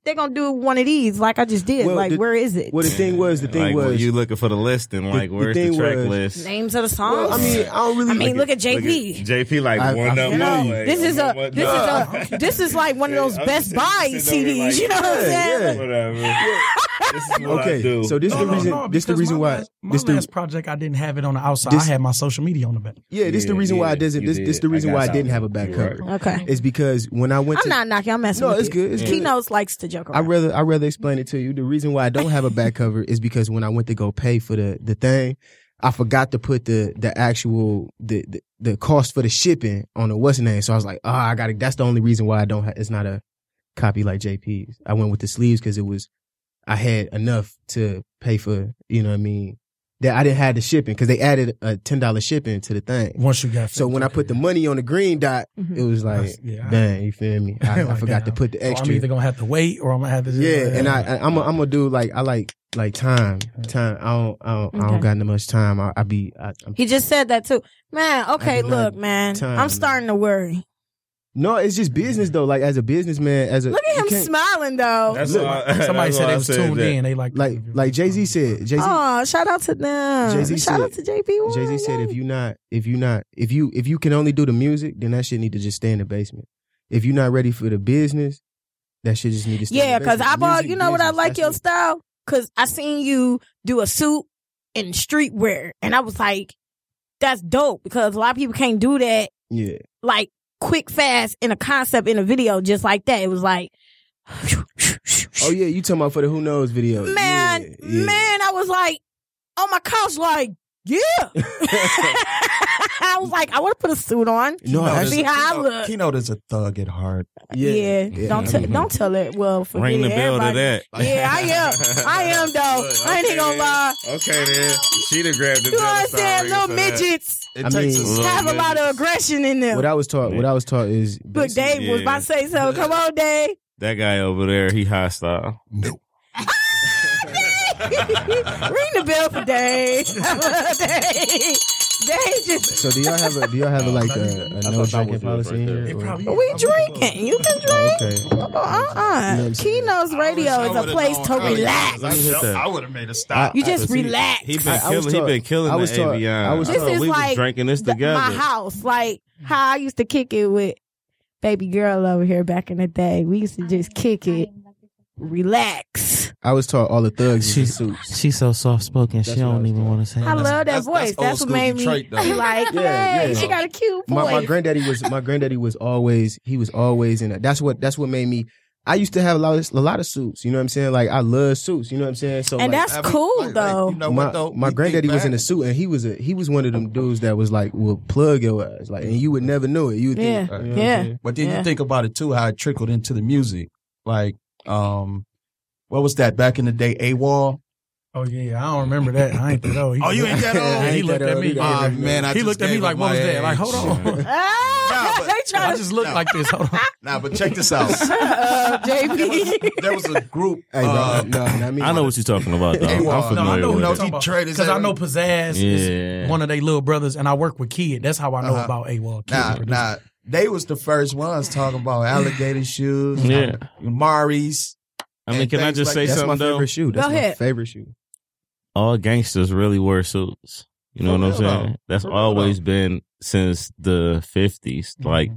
They're gonna do one of these like I just did. Well, like, the, where is it? Well, the thing was, the thing like, was, were you looking for the list and like, the, where's the, the track was, list? Names of the songs. Well, I mean, I don't really. I mean, look at, look at J P. Look at J P, like I, one I, up. You know, like, this is a, this up. is a, this is like one of those yeah, Best Buy C Ds. Like, you know yeah, what I'm saying? Yeah. Whatever. Yeah. This is what okay, I do. So this is no, the no, reason. No, this the reason why. Last, my this last project, I didn't have it on the outside. This, I had my social media on the back. Yeah, this is yeah, the reason yeah, why I didn't. This, this the reason why I didn't have a back cover. Okay, it's because when I went. I'm to... I'm not knocking. I'm messing. No, with it's it. good. It's Keynotes good. likes to joke around. I rather I rather explain it to you. The reason why I don't have a back cover is because when I went to go pay for the the thing, I forgot to put the the actual the the, the cost for the shipping on the what's name. So I was like, ah, oh, I got it. That's the only reason why I don't. Ha- it's not a copy like J P's. I went with the sleeves because it was. I had enough to pay for, you know what I mean, that I didn't have the shipping because they added a ten dollars shipping to the thing. Once you got So when I put the money on the green dot, mm-hmm. it was like, yeah, dang, you feel me? I, like I forgot damn. to put the extra. So I'm either going to have to wait or I'm going to have to do Yeah, that. and I, I, I'm going to do like, I like, like time, time. I don't, I don't, okay. I don't got no much time. I, I be. I, he just said that too. Man, okay, look, man, time, I'm starting man. to worry. No, it's just business though. Like as a businessman, as a look at him smiling though. That's look, I, somebody that's said they was tuned that. in. They like like like Jay Z said. Jay Z. Oh, shout out to them. Jay-Z shout said, out to J P Wong. Jay Z said, if you not, if you not, if you if you can only do the music, then that shit need to just stay in the basement. If you're not ready for the business, that shit just need to stay. Yeah, because I bought. You know business, what I like your style because I seen you do a suit and streetwear, and I was like, that's dope because a lot of people can't do that. Yeah, like. Quick, fast, in a concept, in a video, just like that. It was like, oh yeah, you talking about for the Who Knows video? Man, yeah, yeah. man, I was like on my couch, like yeah. I was like, I want to put a suit on. No, I see how I look. Keynote is a thug at heart. Yeah, yeah. yeah. don't t- don't tell it. Well, forget ring the bell everybody. to that. Yeah, I am. I am though. Okay, I ain't even gonna lie. Okay, then she done grabbed the bell. You know what I'm saying? Little midgets. It I takes mean, a have minutes. a lot of aggression in them. What I was taught, yeah. what I was taught is, look, Dave yeah. was about to say so. Come on, Dave. That guy over there, he hostile. Nope. Ring the bell for Dave. Dave. Dave just. So do y'all have a do y'all have a, like a, a no drinking policy in here? We drinking. You can drink. Oh, okay. Uh uh. Keynotes Radio is a place to relax. I would have made a stop. You just relax. He been killing. He been killing the A B I. This is like drinking this together. My house, like how I used to kick it with baby girl over here back in the day. We used to just kick it. Relax. I was taught all the thugs she, suits. She's so soft spoken. She don't even want to say. I love that voice. That's what made me like, hey, she got a cute voice. My, my granddaddy was. My granddaddy was always. He was always in. A, that's what. That's what made me. I used to have a lot of a lot of suits. You know what I'm saying? Like I love suits. You know what I'm saying? So and like, that's I mean, cool like, though. Like, you know my, what though? My granddaddy was in a suit, and he was a he was one of them dudes that was like will plug your ass, like, and you would never know it. You would yeah, think, uh, you know yeah. But then yeah. you think about it too, how it trickled into the music, like. Um, what was that back in the day? AWOL. Oh yeah, I don't remember that. I ain't that old. He oh, you ain't that old. He looked at me. Oh man, I he looked at me like, "What was that?" Like, hold on. but they trying I just look no. like this. Hold on. Nah, but check this out. uh, J P. There was, there was a group. Hey, uh, no, not me. I know what you're talking about, though. I'm familiar no, I know with it. Because I know Pizzazz yeah. is one of they little brothers, and I work with Kid. That's how I know uh-huh. about AWOL. Kid nah, nah. They was the first ones talking about alligator shoes, yeah. Maris. I mean, can I just like say that's something, though? That's my favorite shoe. That's Go my ahead. favorite shoe. All gangsters really wear suits. You know For what I'm saying? Though. That's For always been since the fifties. Mm-hmm. Like,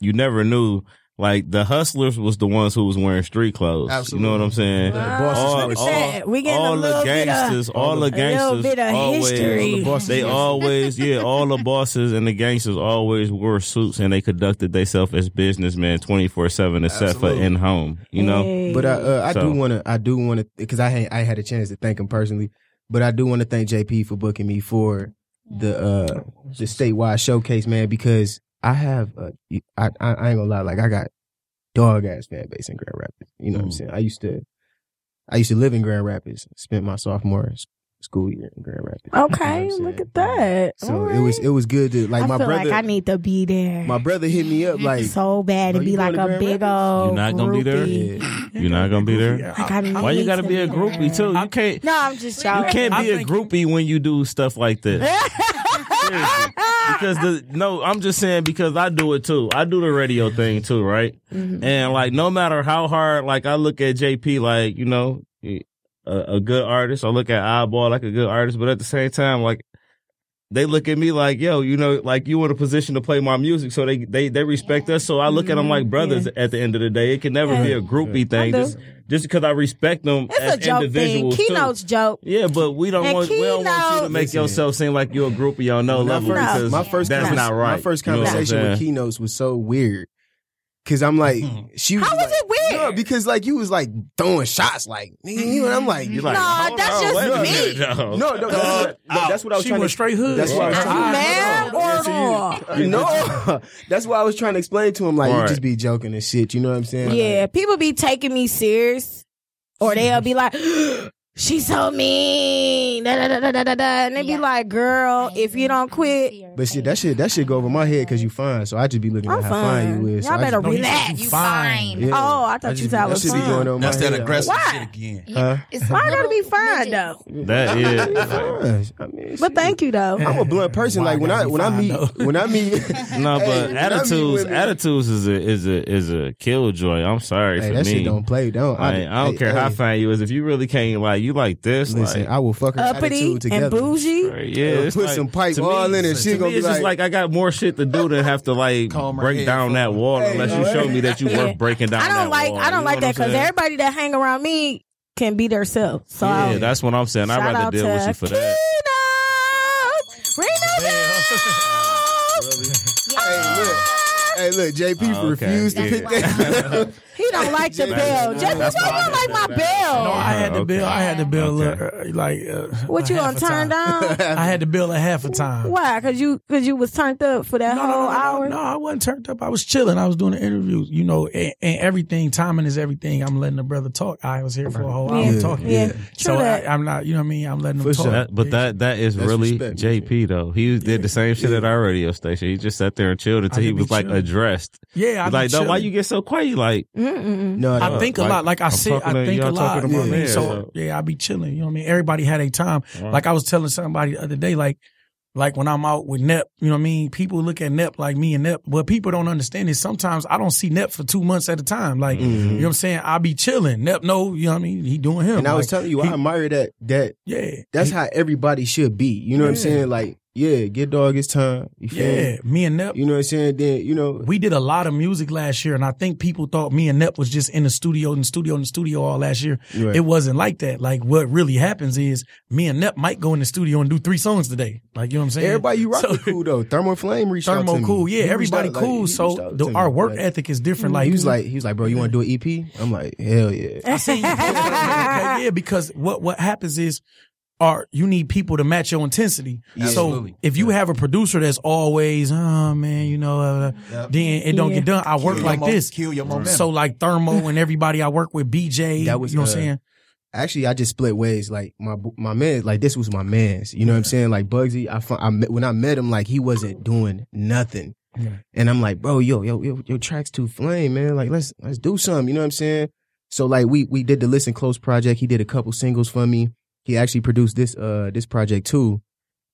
you never knew. Like, the hustlers was the ones who was wearing street clothes. Absolutely. You know what I'm saying? Wow. All, all, we getting all, a the gangsters, of, all the gangsters, all the gangsters, always, history. All the they always, yeah, all the bosses and the gangsters always wore suits, and they conducted themselves as businessmen twenty-four seven, except for in home. You know, hey. but I, uh, I so. do want to, I do want to, because I had, I had a chance to thank him personally, but I do want to thank J P for booking me for the uh, the statewide showcase, man, because. I have, a, I, I, I ain't gonna lie, like I got dog ass fan base in Grand Rapids. You know mm. what I'm saying? I used to, I used to live in Grand Rapids, spent my sophomore school year in Grand Rapids. Okay, you know look at that. So right. it was, it was good to, like I my feel brother. Like I need to be there. My brother hit me up like. So bad to be like to a big Rapids? old. You're not gonna groupie. be there? Yeah. You're not gonna be there? Like, I mean, why you gotta to be a groupie there. too? You can't. No, I'm just joking. You can't be a groupie when you do stuff like this. Seriously. Because the no, I'm just saying because I do it too. I do the radio thing too, right? Mm-hmm. And like, no matter how hard, like I look at J P, like you know, a, a good artist. I look at Eyeball like a good artist, but at the same time, like they look at me like, yo, you know, like you in a position to play my music, so they they they respect yeah. us. So I look mm-hmm. at them like brothers. Yeah. At the end of the day, it can never yeah. be a groupie thing. Just just because I respect them it's as a joke individuals. Thing. Keynote's too. joke. Yeah, but we don't and want Keynote. we don't want you to make Listen. yourself seem like you're a groupie on no level first, because my first that's not right. My first conversation you know with Keynotes was so weird because I'm like, mm-hmm. she was how like, was it weird? No, because like you was like throwing shots, like nigga, you and I'm like, you're like no, that's on, just me. No, no, no, uh, no, that's what I was she trying. She was straight hood. That's why I was trying. Man or more? No, that's why I was trying to explain to him, like right. you just be joking and shit. You know what I'm saying? Yeah, like, people be taking me serious, or they'll be like, she's so mean, da, da, da, da, da, da. And they be yeah. like, girl, if you don't quit. But shit, that shit, that shit go over my head because you fine. So I just be looking I'm at how fine, fine you is. Y'all so better just, relax. You fine. Yeah. Oh, I thought you said I was fine. That shit be going over That's my that head. aggressive Why? shit again. Huh? It's Why I gotta be fine, though? That is. I mean, but thank you, though. I'm a blunt person. Like, when I, when I meet, when I meet. No, but hey, attitudes, attitudes is a, is a, is a killjoy. I'm sorry for me. That shit don't play, don't. I don't care how fine you is. If you really can't, like, you like this? Listen, like, I will fuck her attitude together. Uppity and bougie. Right, yeah, it's put like, some pipe all me, in it. She gonna me, be it's like, just like I got more shit to do than have to like break down that wall hey, unless you right. show me that you yeah. work breaking down. I don't that like. Wall. I don't you like that because everybody that hang around me can be themselves. So yeah, that's what I'm saying. I'd rather deal with you for that. Hey, look, J P oh, okay. refused yeah. to pick that. He don't like the bill. J P, why you don't like my bill? No, I had the bill. I had the bill. Okay. Uh, like uh, what you gonna turn down? I had the bill a half a time. Why? Cause you, cause you was turned up for that no, whole no, no, hour. No, I wasn't turned up. I was chilling. I was doing the interviews. You know, and, and everything. Timing is everything. I'm letting the brother talk. I was here for a whole yeah. hour talking. Yeah, yeah. So I, I'm not. You know what I mean? I'm letting him for talk. Sure. That, but that that is That's really J P shit. though. He did yeah. the same shit yeah. at our radio station. He just sat there and chilled until he was like a. Dressed, yeah. I like, no, why you get so quiet? Like, Mm-mm. no, I think a like, lot. Like I I'm said, I think a lot. Yeah. Man, so, so yeah, I be chilling. You know what I mean? Everybody had a time. Right. Like I was telling somebody the other day, like, like when I'm out with Nep, you know what I mean? People look at Nep like me and Nep. What people don't understand is sometimes I don't see Nep for two months at a time. Like, mm-hmm. you know what I'm saying? I be chilling. Nep, no, you know what I mean? He doing him. And I was like, telling you, he, I admire that. That yeah, that's he, how everybody should be. You know yeah. what I'm saying? Like. Yeah, get dog, it's time. You feel yeah, me? me and Nep. You know what I'm saying? Then, you know. We did a lot of music last year, and I think people thought me and Nep was just in the studio, in the studio, in the studio all last year. Right. It wasn't like that. Like, what really happens is me and Nep might go in the studio and do three songs today. Like, you know what I'm saying? Everybody you rock so, with cool, though. Thermo Flame reached Thermo out to me. Thermo cool, yeah. He everybody out, cool. Like, so the, our work like, ethic is different. Like, he was like, he was like, bro, you want to do an E P? I'm like, hell yeah. I said, yeah, yeah, because what, what happens is, Are, you need people to match your intensity. Absolutely. So if you have a producer that's always, oh man, you know, uh, yep. then it don't yeah. get done. I work kill like mo- this. Kill your momentum. So like Thermo and everybody I work with, B J, that was, you know uh, what I'm saying? Actually, I just split ways. Like my my man, like this was my man's. You know what I'm saying? Like Bugsy, I, I when I met him, like he wasn't doing nothing. Mm-hmm. And I'm like, bro, yo, yo, yo, your track's too flame, man. Like, let's let's do something. You know what I'm saying? So like we we did the Listen Close project. He did a couple singles for me. He actually produced this uh this project too.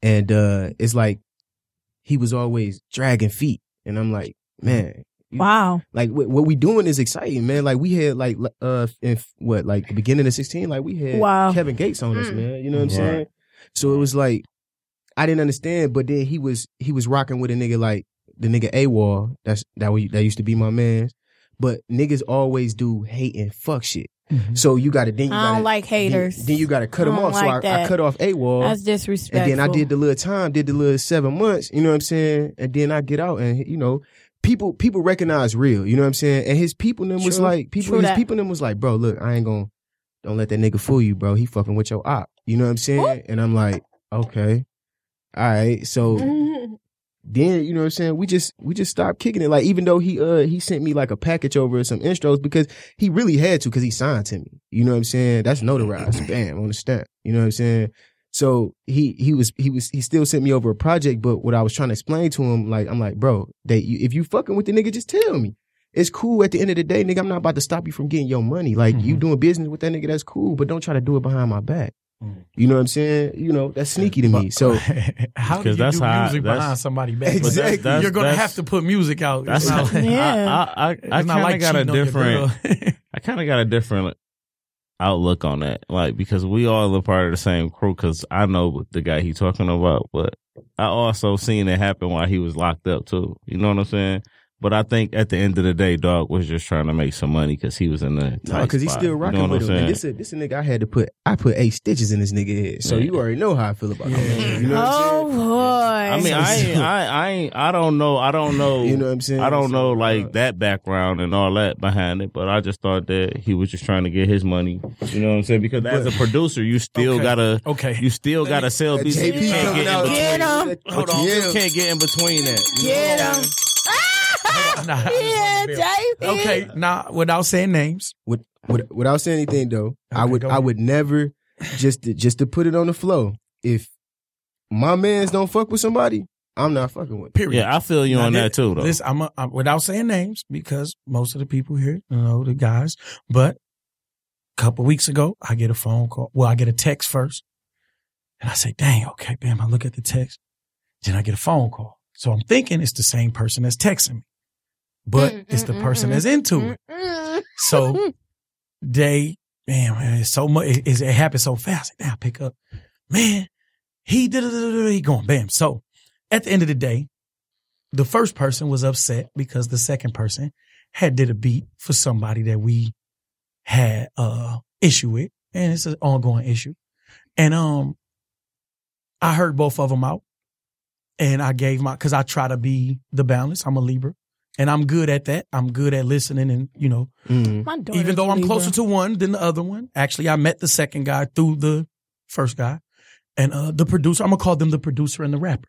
And uh it's like he was always dragging feet. And I'm like, man. You, wow. Like w- what we doing is exciting, man. Like we had like uh in what like the beginning of sixteen, like we had wow. Kevin Gates on mm. us, man. You know what yeah. I'm saying? So it was like I didn't understand, but then he was he was rocking with a nigga like the nigga AWOL. That's that we, that used to be my man. But niggas always do hate and fuck shit. Mm-hmm. So you got to then you I gotta, don't like haters. Then, then you got to cut I them off. Like so I, I cut off AWOL. That's disrespectful. And then I did the little time, did the little seven months. You know what I'm saying? And then I get out and you know. People people recognize real, you know what I'm saying? And his people them was true, like, people his that. people them was like, bro, look, I ain't gonna, don't let that nigga fool you, bro. He fucking with your op. You know what I'm saying? What? And I'm like, okay, all right. So mm-hmm. then, you know what I'm saying? We just we just stopped kicking it. Like even though he uh he sent me like a package over some intros because he really had to because he signed to me. You know what I'm saying? That's notarized, bam, on the stamp. You know what I'm saying? So he he was he was he still sent me over a project, but what I was trying to explain to him, like I'm like, bro, they you, if you fucking with the nigga, just tell me. It's cool. At the end of the day, nigga, I'm not about to stop you from getting your money. Like mm-hmm. you doing business with that nigga, that's cool, but don't try to do it behind my back. Mm-hmm. You know what I'm saying? You know that's sneaky to me. So how do you that's do how music I, that's, behind somebody's back? Exactly. That's, that's, You're gonna have to put music out. That's not, yeah. I I, I, I kind of like got a different. I kind of got a different. outlook on that, like because we all are part of the same crew. Because I know the guy he talking about, but I also seen it happen while he was locked up too. You know what I'm saying? But I think at the end of the day, dog was just trying to make some money because he was in the no, because he's still rocking you know with him. And this a, this a nigga I had to put I put eight stitches in this nigga head, so yeah. you already know how I feel about him. You know what oh what I'm boy! I mean, I ain't, I I, ain't, I don't know, I don't know, you know what I'm saying? I don't so, know like uh, that background and all that behind it, but I just thought that he was just trying to get his money. You know what I'm saying? Because but, as a producer, you still okay, gotta okay, you still gotta me, sell these. You can't get in between. Hold Hold on, you can't get in between that. Get him. Nah, yeah, J P. Okay, nah. Without saying names, with, with, without saying anything though, okay, I would, I would never just to, just to put it on the flow. If my mans don't fuck with somebody, I'm not fucking with. Period. Yeah, I feel you now, on this, that too. Though, this, I'm, a, I'm without saying names because most of the people here know the guys. But a couple weeks ago, I get a phone call. Well, I get a text first, and I say, "Dang, okay, bam." I look at the text, then I get a phone call. So I'm thinking it's the same person that's texting me. But mm-hmm, it's the person mm-hmm, that's into mm-hmm. it. So they, man, man it's so much. It, it, it happens so fast. Like, now I pick up, man, he did it. He going, bam. So at the end of the day, the first person was upset because the second person had did a beat for somebody that we had uh issue with. And it's an ongoing issue. And um, I heard both of them out. And I gave my, because I try to be the balance. I'm a Libra. And I'm good at that. I'm good at listening and, you know, mm. even though I'm closer to one than the other one. Actually, I met the second guy through the first guy. And uh, the producer, I'm going to call them the producer and the rapper.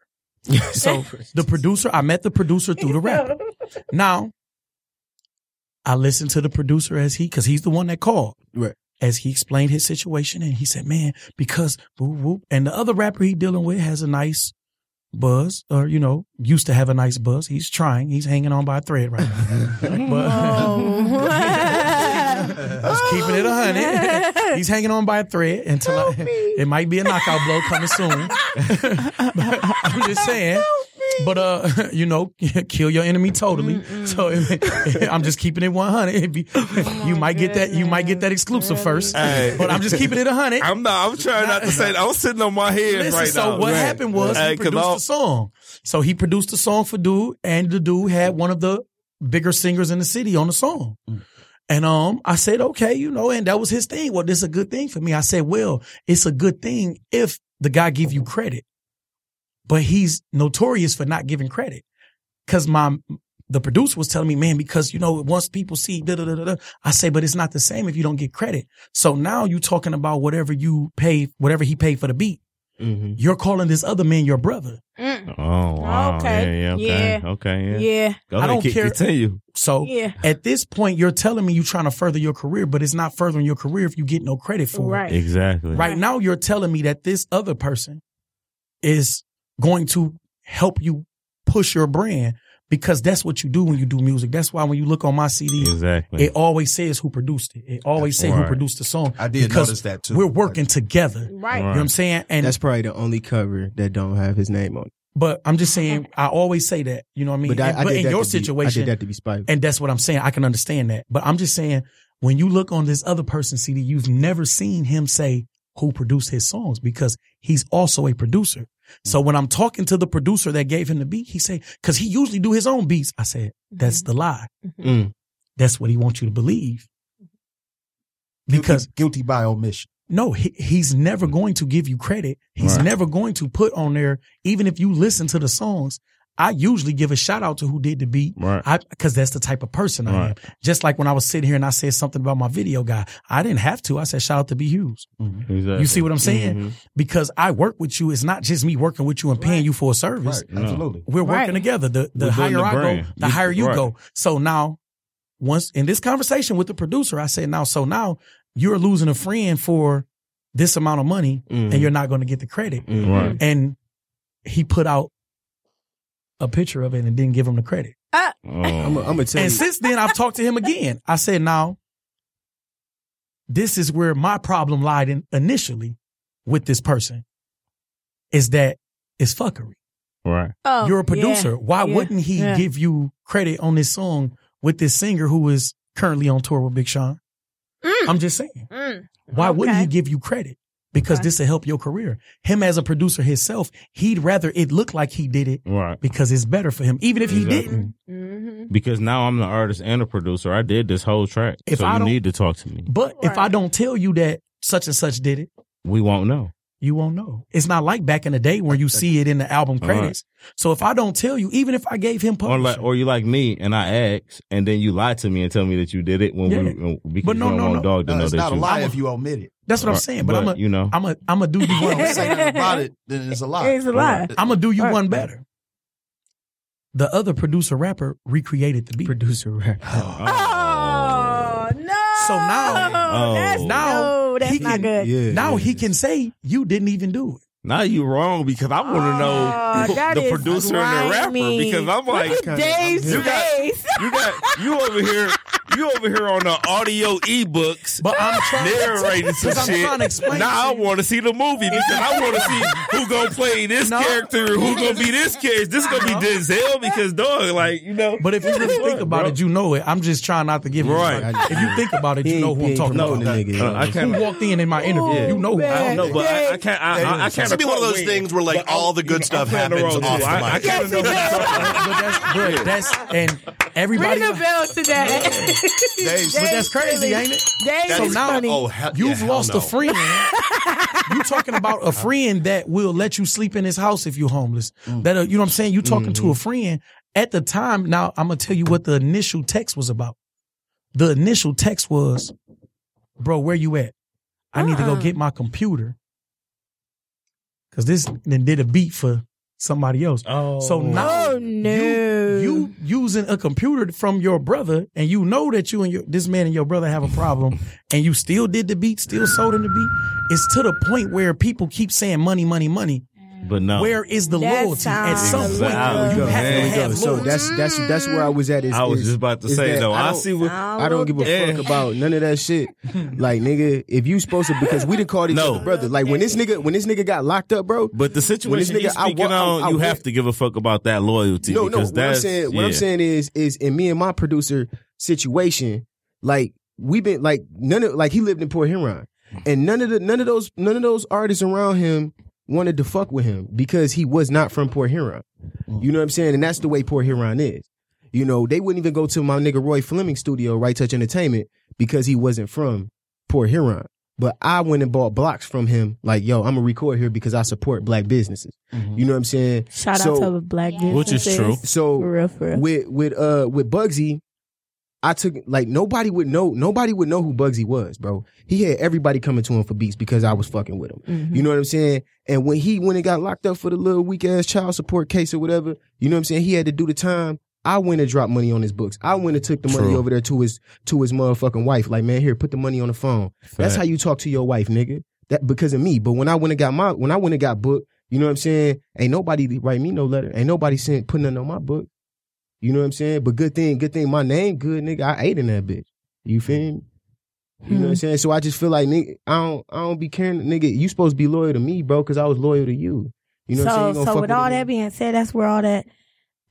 So the producer, I met the producer through the rapper. Now, I listened to the producer as he, because he's the one that called. Right. As he explained his situation. And he said, man, because, whoop, whoop. And the other rapper he dealing with has a nice buzz, or you know, used to have a nice buzz. He's trying. He's hanging on by a thread right now. But just keeping it a hundred. He's hanging on by a thread until I, it might be a knockout blow coming soon. But I'm just saying. But uh, you know, kill your enemy totally. Mm-mm. So I'm just keeping it one hundred. Be, oh you might goodness. get that. You might get that exclusive goodness. first. Hey. But I'm just keeping it one hundred. I'm not. I'm trying not to say that. I'm sitting on my head Listen, right so now. So what man. happened was hey, he produced I'll... a song. So he produced a song for dude, and the dude had one of the bigger singers in the city on the song. Mm. And um, I said, okay, you know, and that was his thing. Well, this is a good thing for me. I said, well, it's a good thing if the guy give you credit. But he's notorious for not giving credit. Because my the producer was telling me, man, because, you know, once people see da da da da, I say, but it's not the same if you don't get credit. So now you're talking about whatever you pay, whatever he paid for the beat. Mm-hmm. You're calling this other man your brother. Mm. Oh, wow. Okay. Yeah, yeah, okay. Yeah. Okay, yeah. yeah. Go ahead, I don't care. Continue. So yeah. at this point, you're telling me you're trying to further your career, but it's not furthering your career if you get no credit for right. it. Exactly. Right now, you're telling me that this other person is going to help you push your brand, Because that's what you do when you do music. That's why when you look on my C D, exactly. it always says who produced it. It always says right. who produced the song. I did notice that too. We're working like, together. Right. You know what I'm saying? And that's probably the only cover that don't have his name on it. But I'm just saying, I always say that. You know what I mean? But, I, and, I but in your situation, be, I did that to be spiteful. And that's what I'm saying. I can understand that. But I'm just saying, when you look on this other person's C D, you've never seen him say who produced his songs because he's also a producer. So when I'm talking to the producer that gave him the beat, he said, because he usually do his own beats. I said, that's the lie. Mm. That's what he wants you to believe. Because guilty, guilty by omission. No, he, he's never going to give you credit. He's right. never going to put on there, even if you listen to the songs, I usually give a shout out to who did the beat right. because that's the type of person I right. am. Just like when I was sitting here and I said something about my video guy, I didn't have to. I said, shout out to B. Hughes. Mm-hmm. Exactly. You see what I'm saying? Mm-hmm. Because I work with you. It's not just me working with you and paying right. you for a service. Right. Absolutely. We're right. working together. The, the higher the I brand. go, the you, higher you right. go. So now, once in this conversation with the producer, I said, now, so now you're losing a friend for this amount of money mm-hmm. and you're not going to get the credit. Mm-hmm. Right. And he put out a picture of it and didn't give him the credit. Uh, I'm a, I'm a tell you. And since then, I've talked to him again. I said, now, this is where my problem lied in initially with this person, is that it's fuckery. Right. Oh, you're a producer. Yeah, Why yeah, wouldn't he yeah. give you credit on this song with this singer who is currently on tour with Big Sean? Mm. I'm just saying. Mm. Why okay. wouldn't he give you credit? Because okay. this will help your career. Him as a producer himself, he'd rather it look like he did it right. because it's better for him, even if exactly. he didn't. Mm-hmm. Because now I'm the artist and a producer. I did this whole track, if so I you need to talk to me. But right. if I don't tell you that such and such did it, we won't know. You won't know. It's not like back in the day where you see it in the album credits. Right. So if I don't tell you, even if I gave him publishing. Or, like, or you like me and I ask, and then you lie to me and tell me that you did it when yeah. we when, because but no, you don't no, want no. dog to no, know it's that not you. A lie if you omit it. That's what right. I'm saying. But, but I'm a, you know, I'm a, I'm a do you one better. About it, then it's a lie. It's a lie. Right. I'm gonna do you right. one better. The other producer rapper recreated the beat. Producer rapper. Oh, oh. oh no. So now, oh. that's now. No. That's he not can, good. Yeah, now yeah. he can say you didn't even do it. Now you wrong because I want to oh, know the producer and the rapper because I'm like, Dave's you got, you got you over here, you over here on the audio ebooks, but I'm narrating some shit. I'm trying now I want to see the movie because I want to see who gonna play this no. character, who gonna be this character. This is gonna no. be Denzel because dog, like you know. But if you really think about bro. it, you know it. I'm just trying not to give it right. Like, if you think about it, you know who I'm talking no, about. Nigga. Uh, I can't, who walked in in my interview? Yeah. You know who? I don't know, but I, I can't. I, I, I can't. It's gonna be one of those things where like all the good stuff happens off the mic. I can't know that. That's and everybody ring a bell to that. Dave's, but that's crazy, ain't it? Dave's so now funny. Oh, hell, you've yeah, lost no. a friend. You talking about a friend that will let you sleep in his house if you're homeless. Mm. That uh, you know what I'm saying? You talking mm-hmm. to a friend at the time. Now I'm gonna tell you what the initial text was about. The initial text was, "Bro, where you at? I need uh-uh. to go get my computer because this then did a beat for." Somebody else. Oh. So now oh, no. you, you using a computer from your brother, and you know that you and your this man and your brother have a problem, and you still did the beat, still sold him the beat. It's to the point where people keep saying money, money, money. But no, where is the that loyalty? At some point, exactly. you have there to have loyalty. So that's that's that's where I was at. Is, I was is, just about to say though. I, I see what I don't give a yeah. fuck about none of that shit. Like nigga, if you supposed to because we didn't call each no. other brother. Like when this nigga when this nigga got locked up, bro. But the situation when this nigga, I, speaking I, I, on, I, I, you have I, to give a fuck about that loyalty. No, no. What I'm saying, yeah. what I'm saying is, is in me and my producer situation, like we been like none of like he lived in Port Huron, and none of the none of those none of those artists around him wanted to fuck with him because he was not from Port Huron. You know what I'm saying? And that's the way Port Huron is. You know, they wouldn't even go to my nigga Roy Fleming's studio, Right Touch Entertainment, because he wasn't from Port Huron. But I went and bought blocks from him. Like, yo, I'm going to record here because I support black businesses. Mm-hmm. You know what I'm saying? Shout so, out to the black businesses. Which is true. So for real, for real. With, with, uh, with Bugsy, I took, like, nobody would know, nobody would know who Bugsy was, bro. He had everybody coming to him for beats because I was fucking with him. Mm-hmm. You know what I'm saying? And when he went and got locked up for the little weak-ass child support case or whatever, you know what I'm saying? He had to do the time. I went and dropped money on his books. I went and took the True. money over there to his, to his motherfucking wife. Like, man, here, put the money on the phone. Fact. That's how you talk to your wife, nigga. That because of me. But when I went and got my, when I went and got booked, you know what I'm saying? Ain't nobody write me no letter. Ain't nobody sent, put nothing on my book. You know what I'm saying? But good thing, good thing, my name good, nigga. I ate in that bitch. You feel me? You know what I'm saying? So I just feel like, nigga, I don't, I don't be caring, nigga. You supposed to be loyal to me, bro, because I was loyal to you. You know so, what I'm saying? So with, with all that being said, that's where all that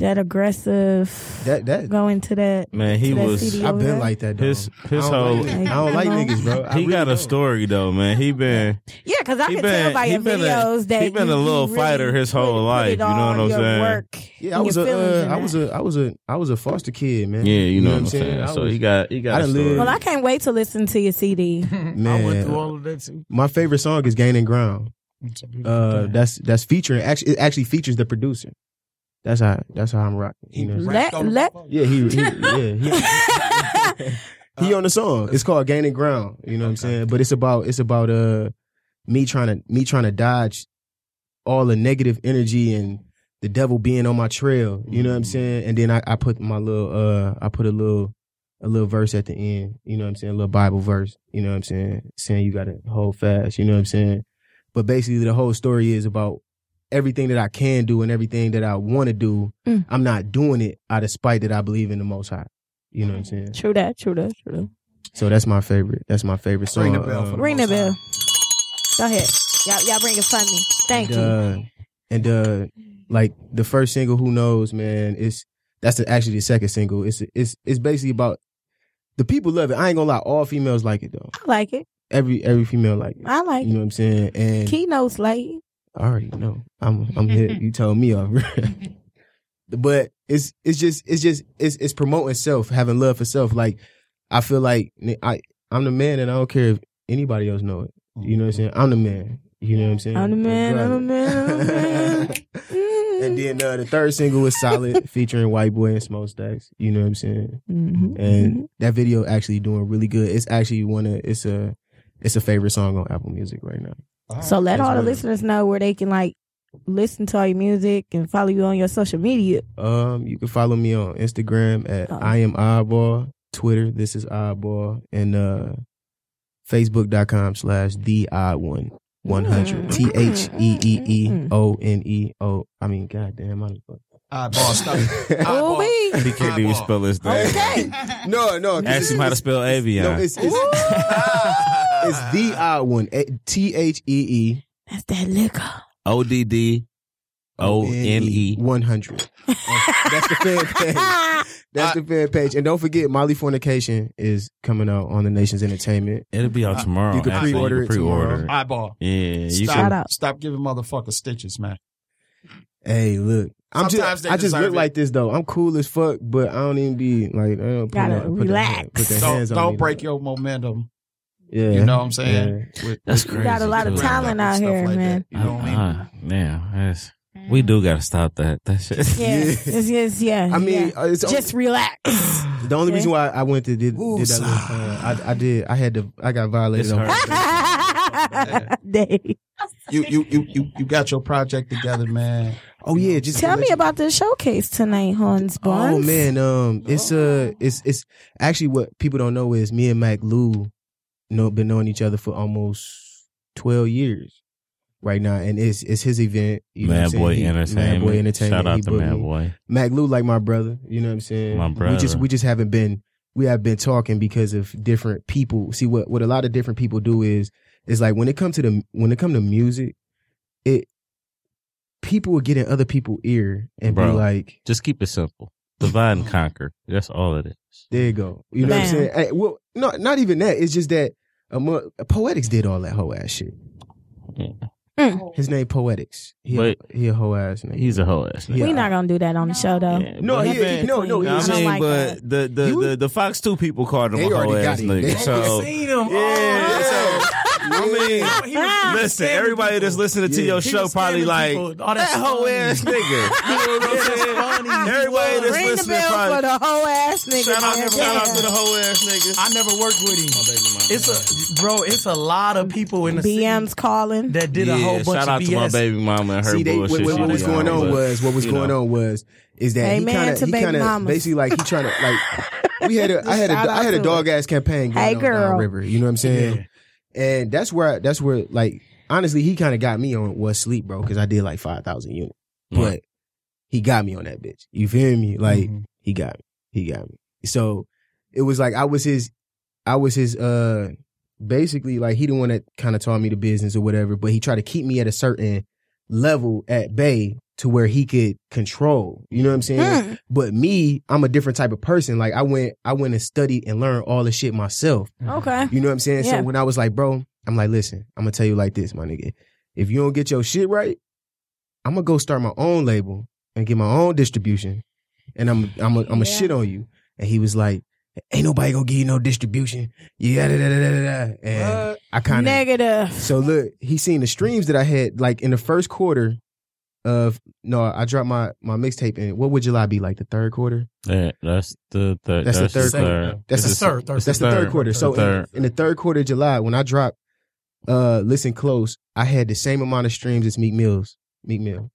that aggressive that that go into that. Man, he was. I've been like that. Though. His his whole. I don't like niggas, bro. He really got don't. a story though, man. He been. Yeah, because I can been, tell by your videos a, that he been you, a little fighter really his whole life. You know what I'm saying? Work, yeah, I was, a, uh, I was a, I was a, I was a foster kid, man. Yeah, you, you know, know what I'm saying. saying? Was, so he got, he got. A story. Well, I can't wait to listen to your C D. Man, I went through all of that too. My favorite song is "Gaining Ground." Uh, that's that's featuring. Actually, it actually features the producer. That's how that's how I'm rocking. You know let, let, yeah, he, he yeah he, he on the song. It's called Gaining Ground. You know what I'm saying? But it's about it's about uh me trying to me trying to dodge all the negative energy and the devil being on my trail. You know what I'm saying? And then I, I put my little uh I put a little a little verse at the end. You know what I'm saying? A little Bible verse. You know what I'm saying? Saying you gotta hold fast. You know what I'm saying? But basically the whole story is about everything that I can do and everything that I want to do, mm. I'm not doing it out of spite that I believe in the Most High. You know what I'm saying? True that, true that, true that. So that's my favorite. That's my favorite song. Ring the bell. Um, ring the bell. Go ahead. Y'all, y'all bring it for me. Thank and, you. Uh, and uh, like the first single, Who Knows, man, it's that's the, actually the second single. It's it's it's basically about the people love it. I ain't gonna lie, all females like it though. I like it. Every every female like it. I like it. You know what I'm saying? And Keynotes like it. I already know. I'm I'm here. You told me off. But it's it's just it's just it's it's promoting self, having love for self. Like I feel like I I'm the man, and I don't care if anybody else know it. You know what I'm saying? I'm the man. You know what I'm saying? I'm the man. I'm the man. I'm the man. Mm. And then uh, the third single was Solid, featuring White Boy and Smokestacks. You know what I'm saying? Mm-hmm. And that video actually doing really good. It's actually one of it's a it's a favorite song on Apple Music right now. Wow. So let That's all the great. listeners know where they can like listen to all your music and follow you on your social media. Um, you can follow me on Instagram at oh. I am Oddball, Twitter This Is Oddball, and uh, Facebook.com slash the odd one one hundred T H E E E O N E O. I mean, goddamn, I fuck. Oddball, stop. Oddball. He can't even spell his name. Okay. no, no. Ask him how to spell Avion. No, it's. it's It's the odd one. T H E E. That's that liquor. O D D O N E one hundred. That's the fan page. That's I, the fan page. And don't forget, Molly Fornication is coming out on the Nation's Entertainment. It'll be out tomorrow. You can pre-order it tomorrow. Eyeball. Yeah. You stop, can, stop giving motherfuckers stitches, man. Hey, look. I'm Sometimes just, I just look it. like this though. I'm cool as fuck, but I don't even be like. I don't Gotta put, relax. Put, put don't don't break though. your momentum. Yeah, you know what I'm saying? Yeah. With, that's crazy. We got a lot of talent out here, like man. That, you know uh, what I mean? Yeah, uh, we do gotta stop that. That shit. Yeah, it's, it's, yeah. I mean, yeah. It's just only, relax. The only yeah. reason why I went to did, Ooh, did that, little, uh, I, I did. I had to. I got violated. On my you, you, you, you, you got your project together, man. Oh yeah, just tell me about the showcase tonight, Hans Barnes. Oh man, um, it's uh, it's it's actually what people don't know is me and Mac Lou. No, been knowing each other for almost twelve years right now, and it's it's his event. You know Mad Boy he, Entertainment. Mad Boy Entertainment. Shout out to Mad Boy. Mac Lou like my brother. You know what I'm saying? My brother. We just we just haven't been we have been talking because of different people. See what, what a lot of different people do is is like when it comes to the when it comes to music, it people will get in other people's ear and Bro, be like, just keep it simple. Divide and conquer. That's all it is. There you go. You know Man. what I'm saying? Hey, well, no, not even that. It's just that um, Poetics did all that whole ass shit. Yeah. Mm. His name Poetics. He, but a, he a whole ass nigga. He's a whole ass nigga. We're not gonna do that on the show though. Yeah, no, he, he, no, no, no. I mean, like but the the, the the Fox two people called him a whole ass nigga. They so seen him. Yeah. So, I mean, yeah. listen, everybody that's listening to yeah. your show probably like, oh, that whole ass nigga. You know what I'm saying? Funny. Everybody that's Ring listening the bell probably. For the whole ass nigga. Shout out, yeah. shout out to the whole ass nigga. I never worked with him. Oh, baby, it's a, bro, it's a lot of people in the B Ms city calling. That did yeah, a whole bunch of B S. Shout out to my baby mama and her See, they, bullshit. What, what was going know, on was, what was going know. on was, is that Amen he kind of, basically like, he trying to, like, we had a, I had a, I had a dog ass campaign going on River. You know what I'm saying? And that's where, that's where, like, honestly, he kind of got me on was Sleep, bro, because I did like five thousand units. Mm-hmm. But he got me on that bitch. You feel me? Like, mm-hmm. He got me. He got me. So it was like I was his, I was his, uh, basically like he the one that kind of taught me the business or whatever, but he tried to keep me at a certain level at bay to where he could control. You know what I'm saying? Hmm. But me, I'm a different type of person. Like I went, I went and studied and learned all the shit myself. Okay. You know what I'm saying? Yeah. So when I was like, bro, I'm like, listen, I'm gonna tell you like this, my nigga. If you don't get your shit right, I'm gonna go start my own label and get my own distribution, and I'm I'm a, I'm gonna yeah. shit on you. And he was like, ain't nobody gonna give you no distribution. Yeah, da, da, da, da, da. And uh, I kind of negative. So look, he seen the streams that I had like in the first quarter of no, I dropped my my mixtape in. What would July be like? The third quarter. Yeah, that's the third. That's, that's the third. Quarter. That's the third. That's the third quarter. So third. In, in the third quarter of July, when I dropped, uh, Listen Close, I had the same amount of streams as Meek Mill's. Meek Mill.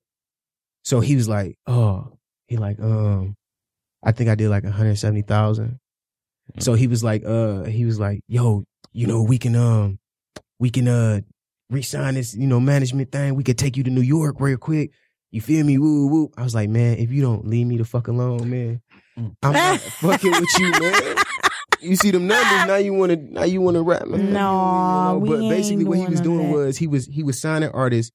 So he was like, oh, he like, um, I think I did like one hundred seventy thousand. So he was like, uh, he was like, yo, you know, we can, um, we can, uh, re-sign this, you know, management thing. We could take you to New York real quick. You feel me? Woo, woo. I was like, man, if you don't leave me the fuck alone, man, I'm not fucking with you, man. You see them numbers, now you want to, now you want to rap, man. No, you know, but basically what he was doing that. was he was, he was signing artists.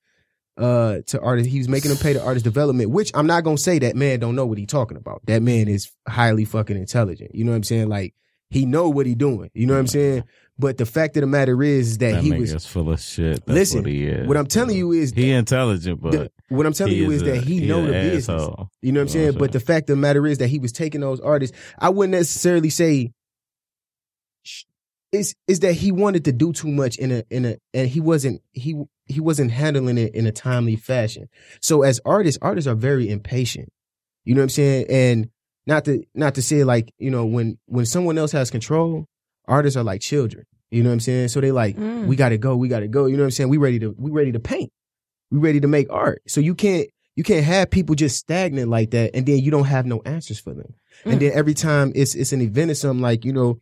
Uh, to artists, he was making them pay to artist development, which I'm not gonna say that man don't know what he talking about. That man is highly fucking intelligent. You know what I'm saying? Like he know what he doing. You know what I'm saying? But the fact of the matter is, is that, that he was is full of shit. That's listen, what, he is. what I'm telling you is he intelligent, but the, what I'm telling you is, is that he, he know the business. Asshole. You know what I'm saying? But the fact of the matter is that he was taking those artists. I wouldn't necessarily say it's is that he wanted to do too much in a in a and he wasn't he. He wasn't handling it in a timely fashion. So as artists, artists are very impatient. You know what I'm saying? And not to not to say like, you know, when when someone else has control, artists are like children. You know what I'm saying? So they like, mm. we got to go, we got to go. You know what I'm saying? We ready to we ready to paint. We ready to make art. So you can't you can't have people just stagnant like that and then you don't have no answers for them. Mm. And then every time it's it's an event or something like, you know,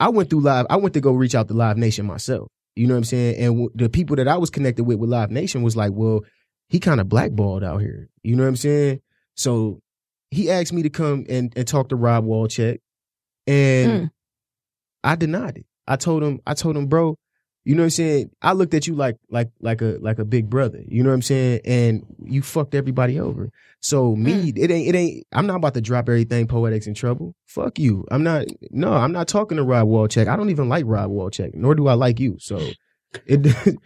I went through live, I went to go reach out to Live Nation myself. You know what I'm saying? And w- the people that I was connected with with Live Nation was like, well, he kind of blackballed out here. You know what I'm saying? So he asked me to come and, and talk to Rob Walchek. And mm. I denied it. I told him, I told him, bro, you know what I'm saying? I looked at you like like like a like a big brother. You know what I'm saying? And you fucked everybody over. So me, mm. it ain't it ain't I'm not about to drop everything Poetics in trouble. Fuck you. I'm not no, I'm not talking to Rob Walchek. I don't even like Rob Walchek, nor do I like you. So it, it, it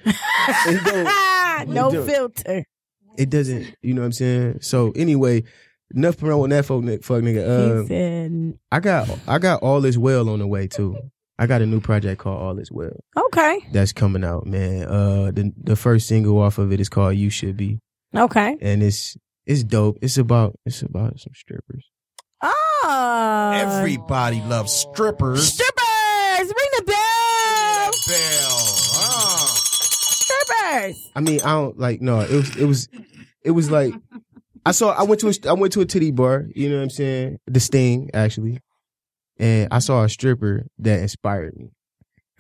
no it filter. It doesn't, you know what I'm saying? So anyway, enough promo on that fuck nigga. Um, said, I got I got All Is Well on the way too. I got a new project called All Is Well. Okay. That's coming out, man. Uh, the the first single off of it is called You Should Be. Okay. And it's it's dope. It's about it's about some strippers. Oh. Everybody loves strippers. Strippers! Ring the bell! Ring the bell. Oh. Strippers! I mean, I don't like no, it was it was it was like I saw I went to a I went to a titty bar, you know what I'm saying? The Sting, actually. And I saw a stripper that inspired me.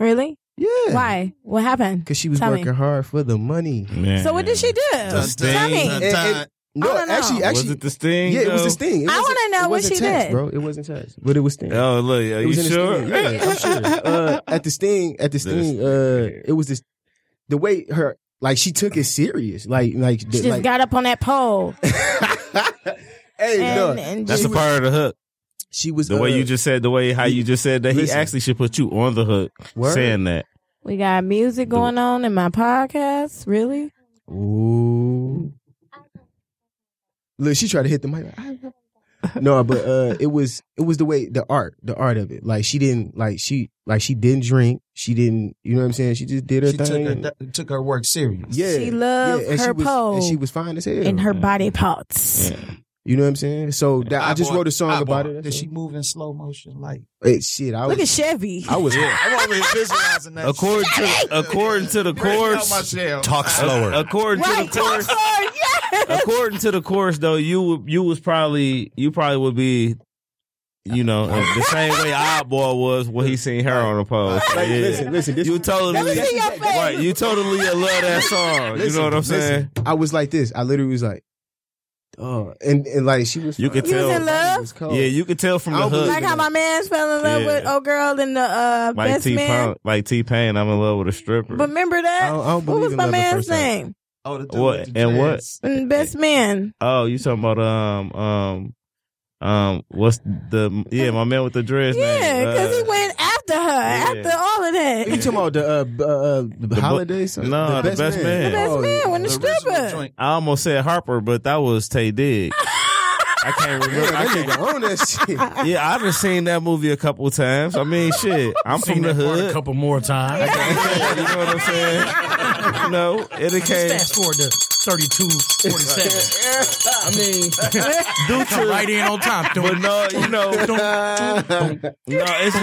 Really? Yeah. Why? What happened? Because she was Tell working me. hard for the money. Man. So what did she do? The Sting. Tell me. And, and, no, I don't know. Actually, actually, was it the Sting? Yeah, though? It was the Sting. I want to know what she text, did, bro. It wasn't text, but it was Sting. Oh, look, are you sure? Yeah, I'm sure. Uh, at the Sting, at the Sting, uh, it was this the way her like she took it serious, like like she the, just like, got up on that pole. Hey, and, no, and that's a part of the hook. She was the uh, way you just said the way how you just said that listen, he actually should put you on the hook word. Saying that we got music going on in my podcast. Really? Ooh, look, she tried to hit the mic. No, but uh, it was it was the way the art the art of it. Like she didn't like she like she didn't drink. She didn't. You know what I'm saying? She just did her she thing. Took her, th- took her work serious. Yeah, she loved yeah, her pole. And she was fine as hell in her yeah. body parts. Yeah. You know what I'm saying? So that, I, I just bought, wrote a song I about bought. it. Did she move in slow motion? Like, hey, shit, I was, look at Chevy. I was here. I'm over here visualizing that. According shit. to according to the course, talk slower. According right, to the course, yes. According to the course, though, you you was probably you probably would be. You know, the same way Oddball was when he seen her on the pole. So, yeah. Listen, listen. This, you totally, right? You totally love that song. Listen, you know what I'm saying? Listen, I was like this. I literally was like, Oh, and, and like she was, you could tell, in love? Yeah, you could tell from the hood. Like how my man's fell in love yeah. with old girl and the uh, like best T man, like T Pain. I'm in love with a stripper. But remember that? I don't, I don't what was my man's name? Oh, the dude what with the and what? And best man. Oh, you talking about um um um? What's the yeah? My man with the dreads. Yeah, because uh, he went after her yeah. after all of that. You talking about the uh, uh the, the holidays? Bo- no, the, the best, best man. man. The best oh, man when the, the stripper. I almost said Harper, but that was Tay Diggs. I can't remember. I can't own that shit. Yeah, I've seen that movie a couple times. I mean, shit. I'm seen from the hood a couple more times. Yeah. You know what I'm saying? You know, it just came. Fast forward to thirty-two forty-seven. I mean, dude, come right in on top. But no, you know, no, it's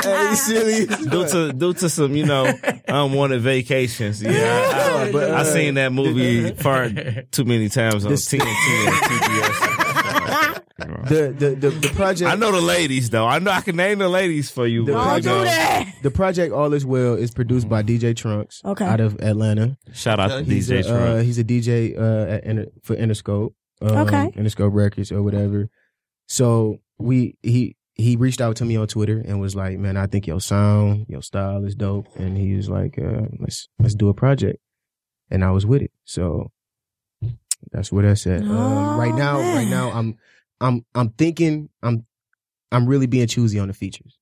just hey, silly. Due to due to some, you know, unwanted vacations. Yeah, I, I, but, uh, I seen that movie far too many times on T N T. the, the, the, the project. I know the ladies though. I know I can name the ladies for you. The, project, do that. The project All Is Well is produced by D J Trunks okay. out of Atlanta. Shout out uh, to D J a, Trunks. Uh, he's a D J uh, at Inter, for Interscope. Um, okay. Interscope Records or whatever. So we he he reached out to me on Twitter and was like, "Man, I think your sound, your style is dope." And he was like, uh, "Let's let's do a project," and I was with it. So. That's what I said. Oh, uh, right now, man. right now, I'm, I'm, I'm thinking, I'm, I'm really being choosy on the features.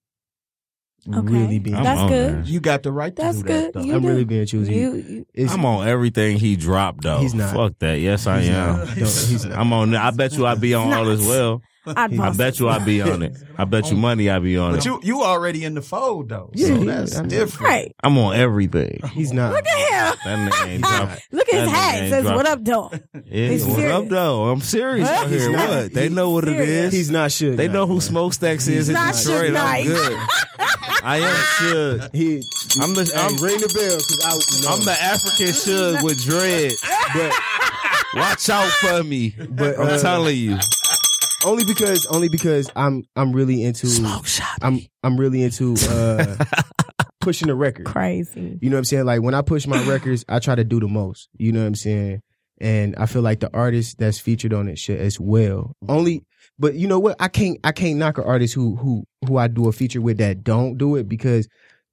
Okay, really being that's on, good. Man. You got the right. To that's do that, good. You I'm do. really being choosy. You, you, I'm on everything he dropped though. He's not. Fuck that. Yes, I he's am. Not. No, he's not. I'm on. I bet you I be on All As Well. I'd I bet you I be on it. I bet you money I be on but it. But you you already in the fold though. Yeah, so that's I mean, different. Right. I'm on everything. He's not. Look at him. That nigga ain't dropping. Look at his hat. Says dropping. What up though. Yeah, he's what serious. Up though. I'm serious out here. Not, what? They know what serious. It is. He's not sure. They not, know who Smokestacks is in Detroit. I'm good. I am sure. He I'm the I'm ring the bell cuz I I'm the African Shug with dread. But watch out for me. But I'm telling you. Only because, only because I'm, I'm really into, Smoke shot. I'm, I'm really into, uh, pushing the record. Crazy. You know what I'm saying? Like when I push my records, I try to do the most. You know what I'm saying? And I feel like the artist that's featured on it shit as well. Only, but you know what? I can't, I can't knock an artist who, who, who I do a feature with that don't do it because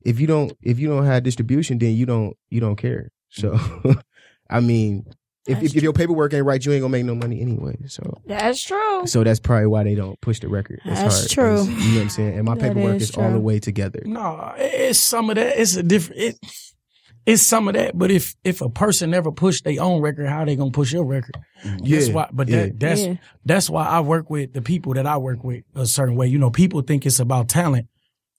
if you don't, if you don't have distribution, then you don't, you don't care. So, I mean. If, if, if your paperwork ain't right, you ain't gonna make no money anyway. So that's true. So that's probably why they don't push the record. It's that's hard. True. It's, you know what I'm saying? And my that paperwork is, is all the way together. No, it's some of that. It's a different. It, it's some of that. But if if a person never pushed their own record, how are they gonna push your record? Yeah. That's why, but yeah. that, that's yeah. that's why I work with the people that I work with a certain way. You know, people think it's about talent.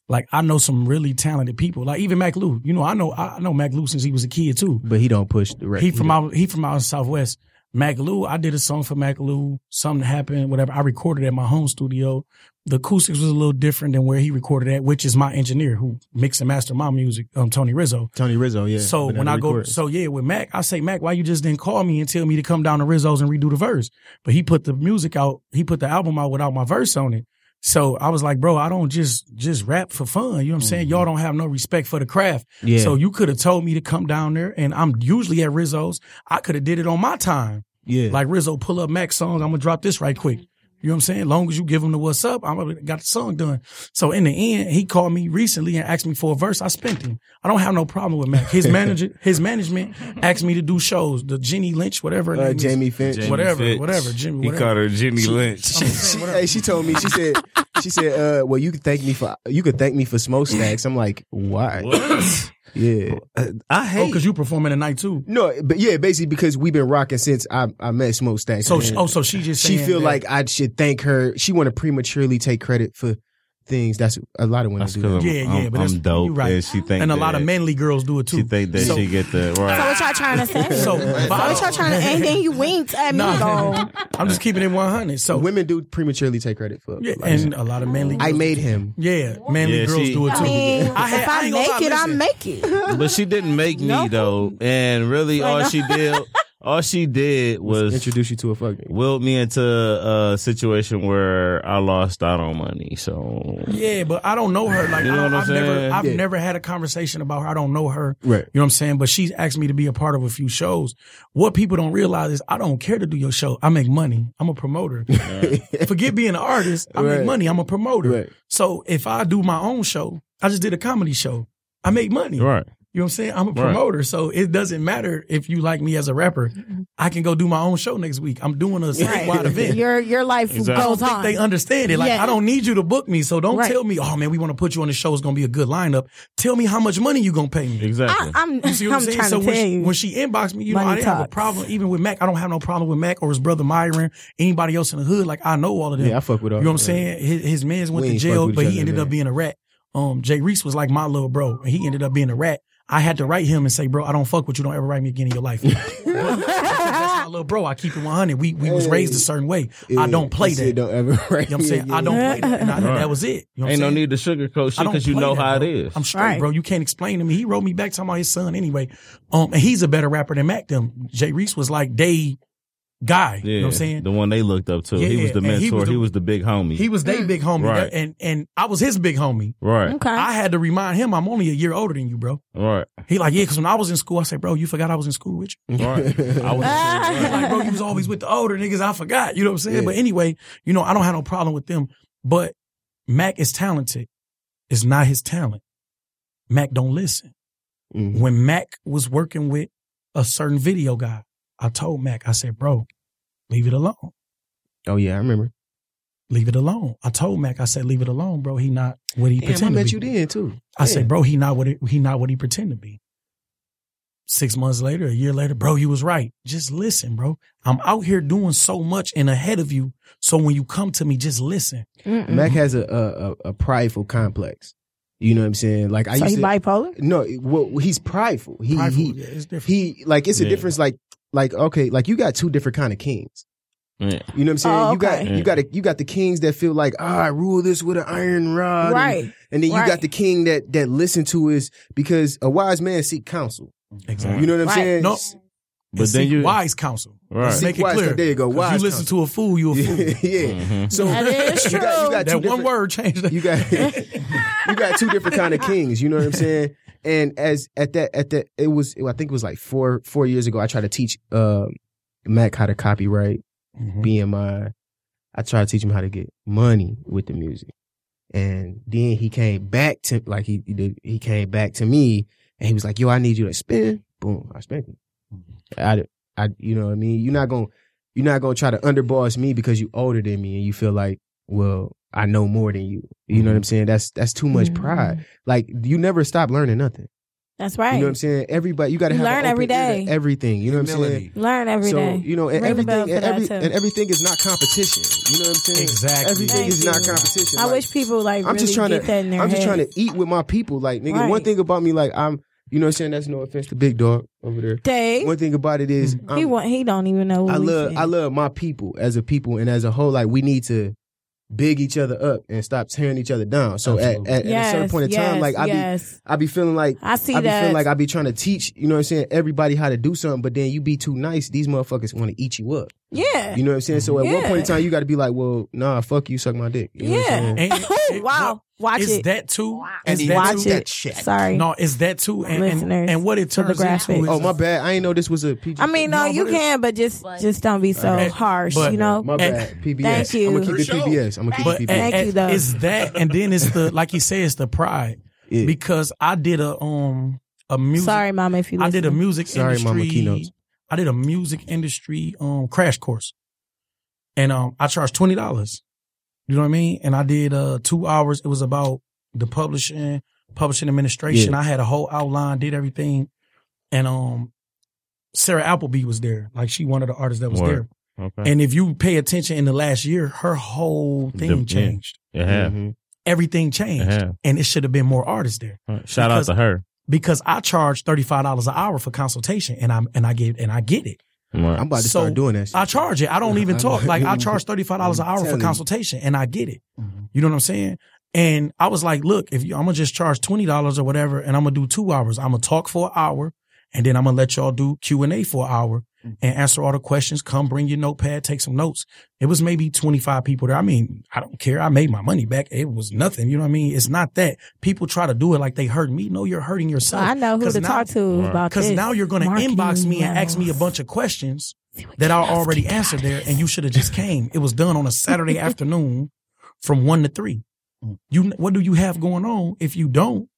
Like I know some really talented people, like even Mac Lou. You know, I know I know Mac Lou since he was a kid too. But he don't push the record. He from out he from out in Southwest. Mac Lou, I did a song for Mac Lou. Something happened, whatever. I recorded at my home studio. The acoustics was a little different than where he recorded at, which is my engineer who mixed and mastered my music, um, Tony Rizzo. Tony Rizzo, yeah. So when I record. go, so yeah, with Mac, I say, Mac, why you just didn't call me and tell me to come down to Rizzo's and redo the verse? But he put the music out. He put the album out without my verse on it. So I was like, bro, I don't just, just rap for fun. You know what I'm saying? Mm-hmm. Y'all don't have no respect for the craft. Yeah. So you could have told me to come down there and I'm usually at Rizzo's. I could have did it on my time. Yeah. Like Rizzo, pull up Mac songs. I'm going to drop this right quick. You know what I'm saying? Long as you give him the what's up, I got the song done. So in the end, he called me recently and asked me for a verse. I spent him. I don't have no problem with Mac. His manager, his management asked me to do shows. The Jenny Lynch, whatever. Uh, Jamie Finch. Jamie whatever, Fitch. whatever. Jimmy, whatever. He called her Jenny Lynch. She, she, hey, she told me, she said, she said, uh, well, you could thank me for, you could thank me for Smokestacks. I'm like, why? What? Yeah, I hate. Oh, because you performing at night too. No, but yeah, basically because we've been rocking since I I met Smokestacks. So she, oh, so she just she feel that. Like I should thank her. She want to prematurely take credit for things. That's a lot of women that's do. That. I'm, yeah, yeah, I'm, but that's, I'm dope. You're right. And she think and a lot of manly girls do it too. She think that so, she get the right. So what y'all trying to say? so, so what y'all trying to? Anything you winked at me? Nah, I'm just keeping it one hundred. So women do prematurely take credit for. Yeah, like, and a lot of manly. I girls made him. Yeah, manly yeah, girls she, do it too. I mean, I had, if I, I make it, I make it. But she didn't make me no. though, and really all she did All she did was introduce you to a fucking willed me into a situation where I lost out on money. So yeah, but I don't know her. Like you know I, what I'm I've saying? never, I've yeah. never had a conversation about her. I don't know her. Right. You know what I'm saying? But she's asked me to be a part of a few shows. What people don't realize is I don't care to do your show. I make money. I'm a promoter. Right. Forget being an artist. I right. make money. I'm a promoter. Right. So if I do my own show, I just did a comedy show. I make money. Right. You know what I'm saying? I'm a promoter, right. so it doesn't matter if you like me as a rapper. I can go do my own show next week. I'm doing a statewide right. event. Your your life exactly. goes on. I don't on. think they understand it. Like yeah. I don't need you to book me, so don't right. tell me, oh man, we want to put you on the show. It's gonna be a good lineup. Tell me how much money you gonna pay me. Exactly. I, I'm, you see what I'm, I'm saying? So when she, when she inboxed me, you money know, I didn't talks. have a problem even with Mac. I don't have no problem with Mac or his brother Myron, anybody else in the hood. Like I know all of them. Yeah, I fuck with all. You know what I'm saying? His, his man's went we to jail, but he ended man. up being a rat. Um, Jay Reese was like my little bro, and he ended up being a rat. I had to write him and say, bro, I don't fuck with you. Don't ever write me again in your life. That's my little bro. I keep it one hundred. We we hey, was raised a certain way. Hey, I don't play that. Don't ever write you know what I'm saying? Again. I don't play that. And I, right. that was it. You know what Ain't saying? no need to sugarcoat shit because you know that, how bro. it is. I'm straight, right. bro. You can't explain to me. He wrote me back talking about his son anyway. Um, and he's a better rapper than Mac them. Jay Reese was like, they... guy, yeah, you know what I'm saying? The one they looked up to. Yeah, he was the mentor. He was the, he was the big homie. He was their big homie. Right. And and I was his big homie. Right. Okay. I had to remind him I'm only a year older than you, bro. Right. He like, yeah, because when I was in school, I said, bro, you forgot I was in school with you. Right. I was like, bro, you was always with the older niggas. I forgot. You know what I'm saying? Yeah. But anyway, you know, I don't have no problem with them. But Mac is talented. It's not his talent. Mac don't listen. Mm-hmm. When Mac was working with a certain video guy, I told Mac, I said, bro, leave it alone. Oh, yeah, I remember. Leave it alone. I told Mac, I said, leave it alone, bro. He not what he pretend to be. I bet you did, too. I said, bro, he not what it, he not what he pretend to be. Six months later, a year later, bro, you was right. Just listen, bro. I'm out here doing so much and ahead of you. So when you come to me, just listen. Mm-mm. Mac has a, a a prideful complex. You know what I'm saying? Like I so used he to, bipolar? No, well, he's prideful. He, prideful, he, yeah, it's different. He, like, it's yeah. a difference, like, Like, okay, like you got two different kind of kings. Yeah. You know what I'm saying? Oh, okay. You got yeah. you got a, you got the kings that feel like, ah, oh, I rule this with an iron rod. Right. And, and then you right. got the king that that listen to is because a wise man seek counsel. Exactly. You know what I'm right. saying? No. But and then you wise counsel. Right. Let's make it wise, clear. There you go. Wise. You listen counsel. to a fool, you a fool. Yeah. yeah. Mm-hmm. So that is true. You got, you got that one word changed. You got you got two different kind of kings. You know what I'm saying? And as at that at that it was I think it was like four four years ago I tried to teach uh, Mac how to copyright mm-hmm. B M I. I tried to teach him how to get money with the music, and then he came back to like he he, did, he came back to me and he was like, "Yo, I need you to spin." Boom, I spent him. I, I you know what I mean. You're not gonna you're not gonna try to underboss me because you older than me and you feel like well. I know more than you. You mm-hmm. know what I'm saying? That's that's too much mm-hmm. pride. Like you never stop learning nothing. That's right. You know what I'm saying? Everybody, you got to learn every day. Everything. You know what I'm saying? Learn every so, day. So you know, and Ring everything, and, every, and everything is not competition. You know what I'm saying? Exactly. Everything Thank is you. not competition. I like, wish people like I'm really just trying get to, that in their I'm head. just trying to eat with my people. Like nigga, right. one thing about me, like I'm. You know what I'm saying? That's no offense to Big Dog over there. Dave. One thing about it is mm-hmm. he want, he don't even know. What I love I love my people as a people and as a whole. Like we need to. Big each other up and stop tearing each other down. So at, at, yes, at a certain point in yes, time, like I yes. be, I be feeling like I see I be that. feeling like I be trying to teach, you know what I'm saying, everybody how to do something. But then you be too nice, these motherfuckers want to eat you up. Yeah, you know what I'm saying. So at yeah. one point in time, you got to be like, well, nah, fuck you, suck my dick. You know yeah, what I'm and, and, wow, watch is it. Is that too? Wow. Is that watch too? It. That shit. Sorry, no, is that too? And, and, and what it turns into? Is, oh my bad, I ain't know this was a P G. I mean, no, no you can, but just just don't be so right. harsh. But, you know, my bad. P B S. Thank you. I'm gonna keep it P B S. I'm gonna keep but, it P B S. Thank and, you though. It's that, and then it's the like you say, it's the pride yeah. because I did a um a music. Sorry, mama, if you listen. I did a music industry. Sorry, mama, keynotes. I did a music industry um, crash course, and um, I charged twenty dollars. You know what I mean? And I did uh, two hours. It was about the publishing, publishing administration. Yeah. I had a whole outline, did everything, and um, Sarah Appleby was there. Like she, one of the artists that was Word. there. Okay. And if you pay attention, in the last year, her whole thing the, changed. Yeah. Mm-hmm. Everything changed, yeah. and it should have been more artists there. Right. Shout out to her. Because I charge thirty-five dollars an hour for consultation, and I and I get and I get it. Right. I'm about to so start doing that shit. I charge it. I don't even talk. Like I charge thirty-five dollars an hour for consultation, and I get it. Mm-hmm. You know what I'm saying? And I was like, look, if you, I'm gonna just charge twenty dollars or whatever, and I'm gonna do two hours. I'm gonna talk for an hour, and then I'm gonna let y'all do Q and A for an hour, and answer all the questions. Come bring your notepad, take some notes. It was maybe twenty-five people there. I mean, I don't care. I made my money back. It was nothing. You know what I mean? It's not that people try to do it like they hurt me. No, you're hurting yourself. Well, I know who to now, talk to about this. Because now you're going to inbox me and ask me a bunch of questions that I already answered there, and you should have just came. It was done on a Saturday afternoon from one to three. You, what do you have going on if you don't?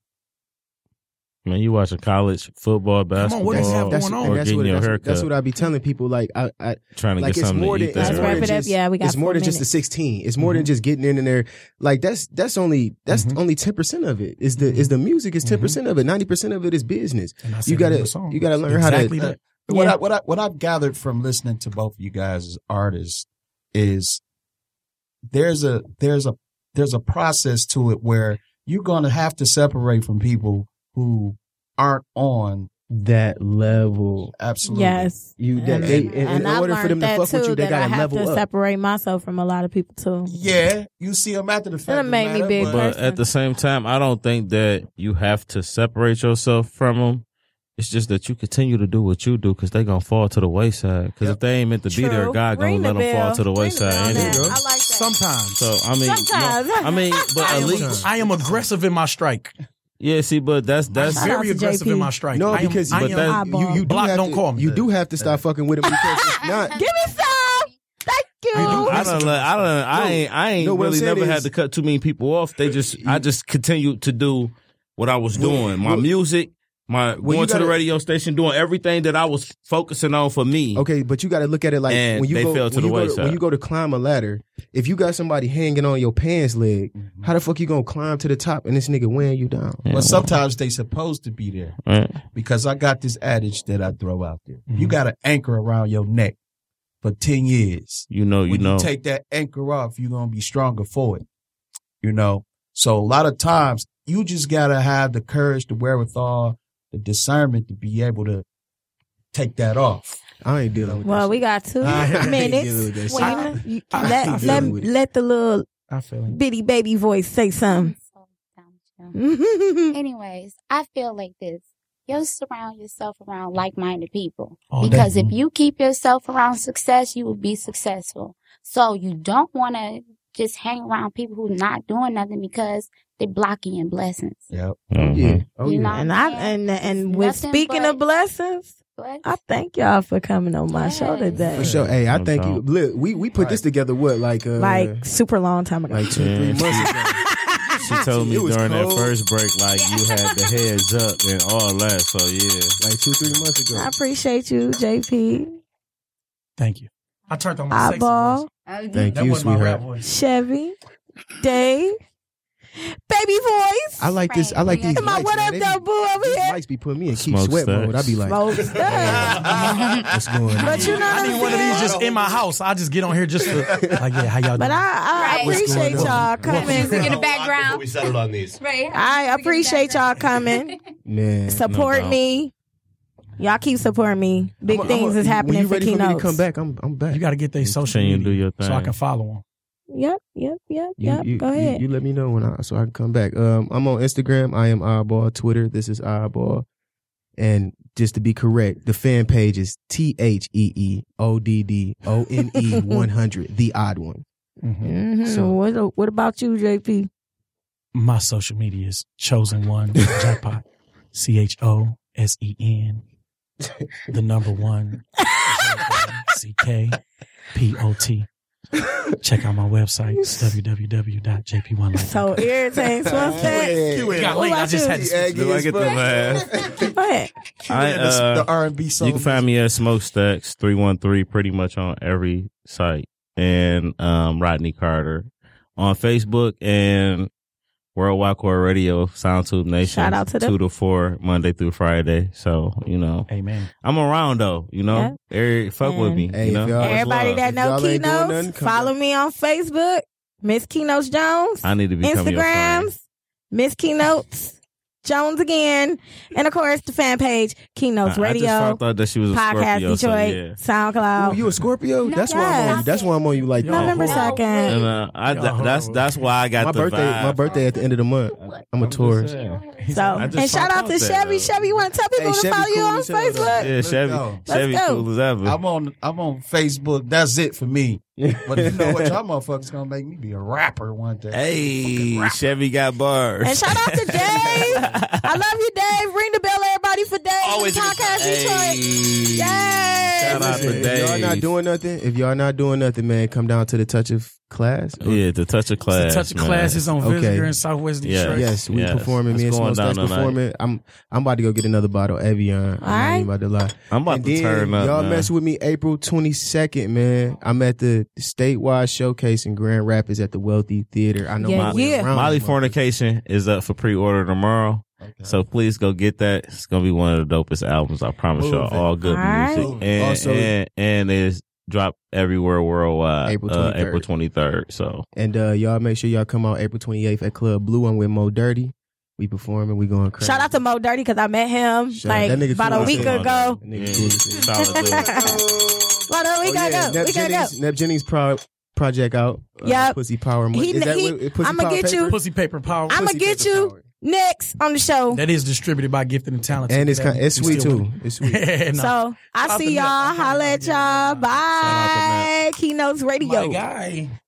Man, you watching college football, basketball. Come on, what is going that's, on? That's, what, that's, that's what I be telling people. Like, I, I trying to like get something to eat. Let's wrap it up. Yeah, we got. It's more than just the sixteen. It's more mm-hmm. than just getting in there. Like that's that's only that's mm-hmm. only ten percent of it. Is the mm-hmm. is the music is ten percent of it. Ninety percent of it is business. You gotta you gotta learn exactly how to. Uh, yeah. What I, what I, what I've gathered from listening to both of you guys as artists is there's a there's a there's a process to it where you're gonna have to separate from people who aren't on that level. Absolutely. Yes. You that and, they, and, and in I've order for them to fuck too, with you, they gotta level up. I have to separate myself from a lot of people too. Yeah, you see them after the fact. It'll make me big. But person. At the same time, I don't think that you have to separate yourself from them. It's just that you continue to do what you do because they gonna fall to the wayside. Because yep. if they ain't meant to True. Be there, God Ring gonna the let bell. Them fall to the Ring wayside. The ain't I like that. Sometimes. So I mean, Sometimes. You know, I mean, but at least I am aggressive in my strike. Yeah, see, but that's that's I'm very aggressive J P. In my strike. No, am, because but that, you, you block, do don't to, call me. You do have to stop fucking with him because it's not. Give me some. Thank you. you do, I don't. I don't. I ain't. I ain't no, really never is, had to cut too many people off. They just. You, I just continued to do what I was doing. My music. My well, going gotta, to the radio station, doing everything that I was focusing on for me. Okay, but you got to look at it like when you, go, when, you go to, when you go to climb a ladder, if you got somebody hanging on your pants leg, mm-hmm. how the fuck you going to climb to the top and this nigga weighing you down? Yeah, well, sometimes they supposed to be there right. because I got this adage that I throw out there. Mm-hmm. You got an anchor around your neck for ten years. You know, you when know. When you take that anchor off, you're going to be stronger for it. You know, so a lot of times you just got to have the courage, the wherewithal, the discernment to be able to take that off. I ain't dealing with well, this. Well, we got two I minutes. I, I, you, I, let, I let, let the little bitty baby voice say something. Anyways, I feel like this. You'll surround yourself around like-minded people. All because day. If you keep yourself around success, you will be successful. So you don't want to just hang around people who not doing nothing because they blocking your blessings. Yep. Mm-hmm. Yeah. Oh, you know yeah. And I and and with speaking of blessings, but, I thank y'all for coming on my yes. show today. For sure. Hey, I no thank problem. You. Look, we we put right. this together. What like uh, like super long time ago, like two yeah. three months ago. She told me during cold. That first break, like you had the heads up and all that. So yeah, like two three months ago. I appreciate you, J P. Thank you. I turned on my eyeball. Thank that you, sweetheart. Chevy, Dave. Baby voice. I like this. I like these. Am I what up, though, boo? Over here. These mics be putting me in keep sweat mode. I be like, what's going on? But you know, I need one of these just in my house. I just get on here just to, like, yeah, how y'all doing? But I, I appreciate y'all coming. Music in the background. We settled on these. Right. I appreciate y'all coming. Man, support me. Y'all keep supporting me. Big I'm, things I'm, is happening for Keynotes. When you ready for me to come back, I'm, I'm back. You got to get their social media you do your thing. So I can follow them. Yep, yep, yep, you, yep. You, go ahead. You, you let me know when I so I can come back. Um, I'm on Instagram. I am Eyeball. Twitter. This is Eyeball. And just to be correct, the fan page is T H E E O D D O N E one hundred. The odd one. Mm-hmm. Mm-hmm. So what? What about you, J P? My social media is Chosen One Jackpot. C H O S E N. The number one. C K P O T. Check out my website w w w dot j p one life dot com. So irritating. Smokestacks. Got late. I just had to do I get the laugh. Go ahead. I, uh, the R and B song. You can find me at Smokestacks three one three pretty much on every site and um, Rodney Carter on Facebook and Worldwide Core Radio, SoundTube Nation. Shout out to them. Two to four, Monday through Friday. So, you know. Amen. I'm around, though. You know? Yeah. Every, fuck and with me. Hey, you know? Everybody that know Keynotes, nothing, follow up. Me on Facebook, Miss Keynotes Jones. I need to become Instagrams, Miss Keynotes. Jones again, and of course the fan page Keynotes Radio. I just thought that she was a Podcast Scorpio, Detroit, so yeah. SoundCloud. Ooh, you a Scorpio? No, that's yes. why I'm on you. That's why I'm on you like that. November second. And, uh, I, that's that's why I got my the birthday. Vibe. My birthday at the end of the month. I'm a tourist. So and shout out to Chevy. Though. Chevy, you want to tell people hey, to follow cool you on Facebook? Yeah, Chevy. Let's Chevy go. Cool as ever. I'm on. I'm on Facebook. That's it for me. But you know what, y'all motherfuckers gonna make me be a rapper one day. Hey, Chevy got bars. And shout out to Dave. I love you, Dave. Ring the bell, everybody, for Dave. Always Podcast Detroit. Hey. Yes. Shout out to Dave. If y'all not doing nothing, if y'all not doing nothing, man, come down to the Touch of Class. Yeah, the Touch of Class. It's the Touch of man. Class is on Visitor okay. in Southwest Detroit. Yes, yes we yes. performing. That's me and Smokestacks performing. I'm I'm about to go get another bottle of Evian. All right. I'm about to lie. I'm about and to then, turn up. Y'all man. Mess with me April twenty-second, man. I'm at the statewide showcase in Grand Rapids at the Wealthy Theater. I know yeah, my yeah. Molly Fornication is up for pre-order tomorrow. Okay. So please go get that. It's gonna be one of the dopest albums. I promise Move y'all. It. All good all music. Right. And, also, and and it's dropped everywhere worldwide. April twenty-third. Uh, April twenty-third. So and uh, y'all make sure y'all come out April twenty-eighth at Club Blue. I'm with Mo Dirty. We performing. We going crazy. Shout out to Mo Dirty because I met him Shout like about cool a week ago. About a week ago. Nep we Genius, Nep Genius pro- project out. Uh, yep. Pussy Power. He, is that he, what, Pussy I'm gonna get paper? You. Pussy Paper Power. I'm gonna get you. Power. Next on the show that is distributed by Gifted and Talented, and it's kind of, it's sweet too. It's sweet. yeah, nah. So I see y'all. Holla at y'all. Bye. Keynotes Radio. My guy.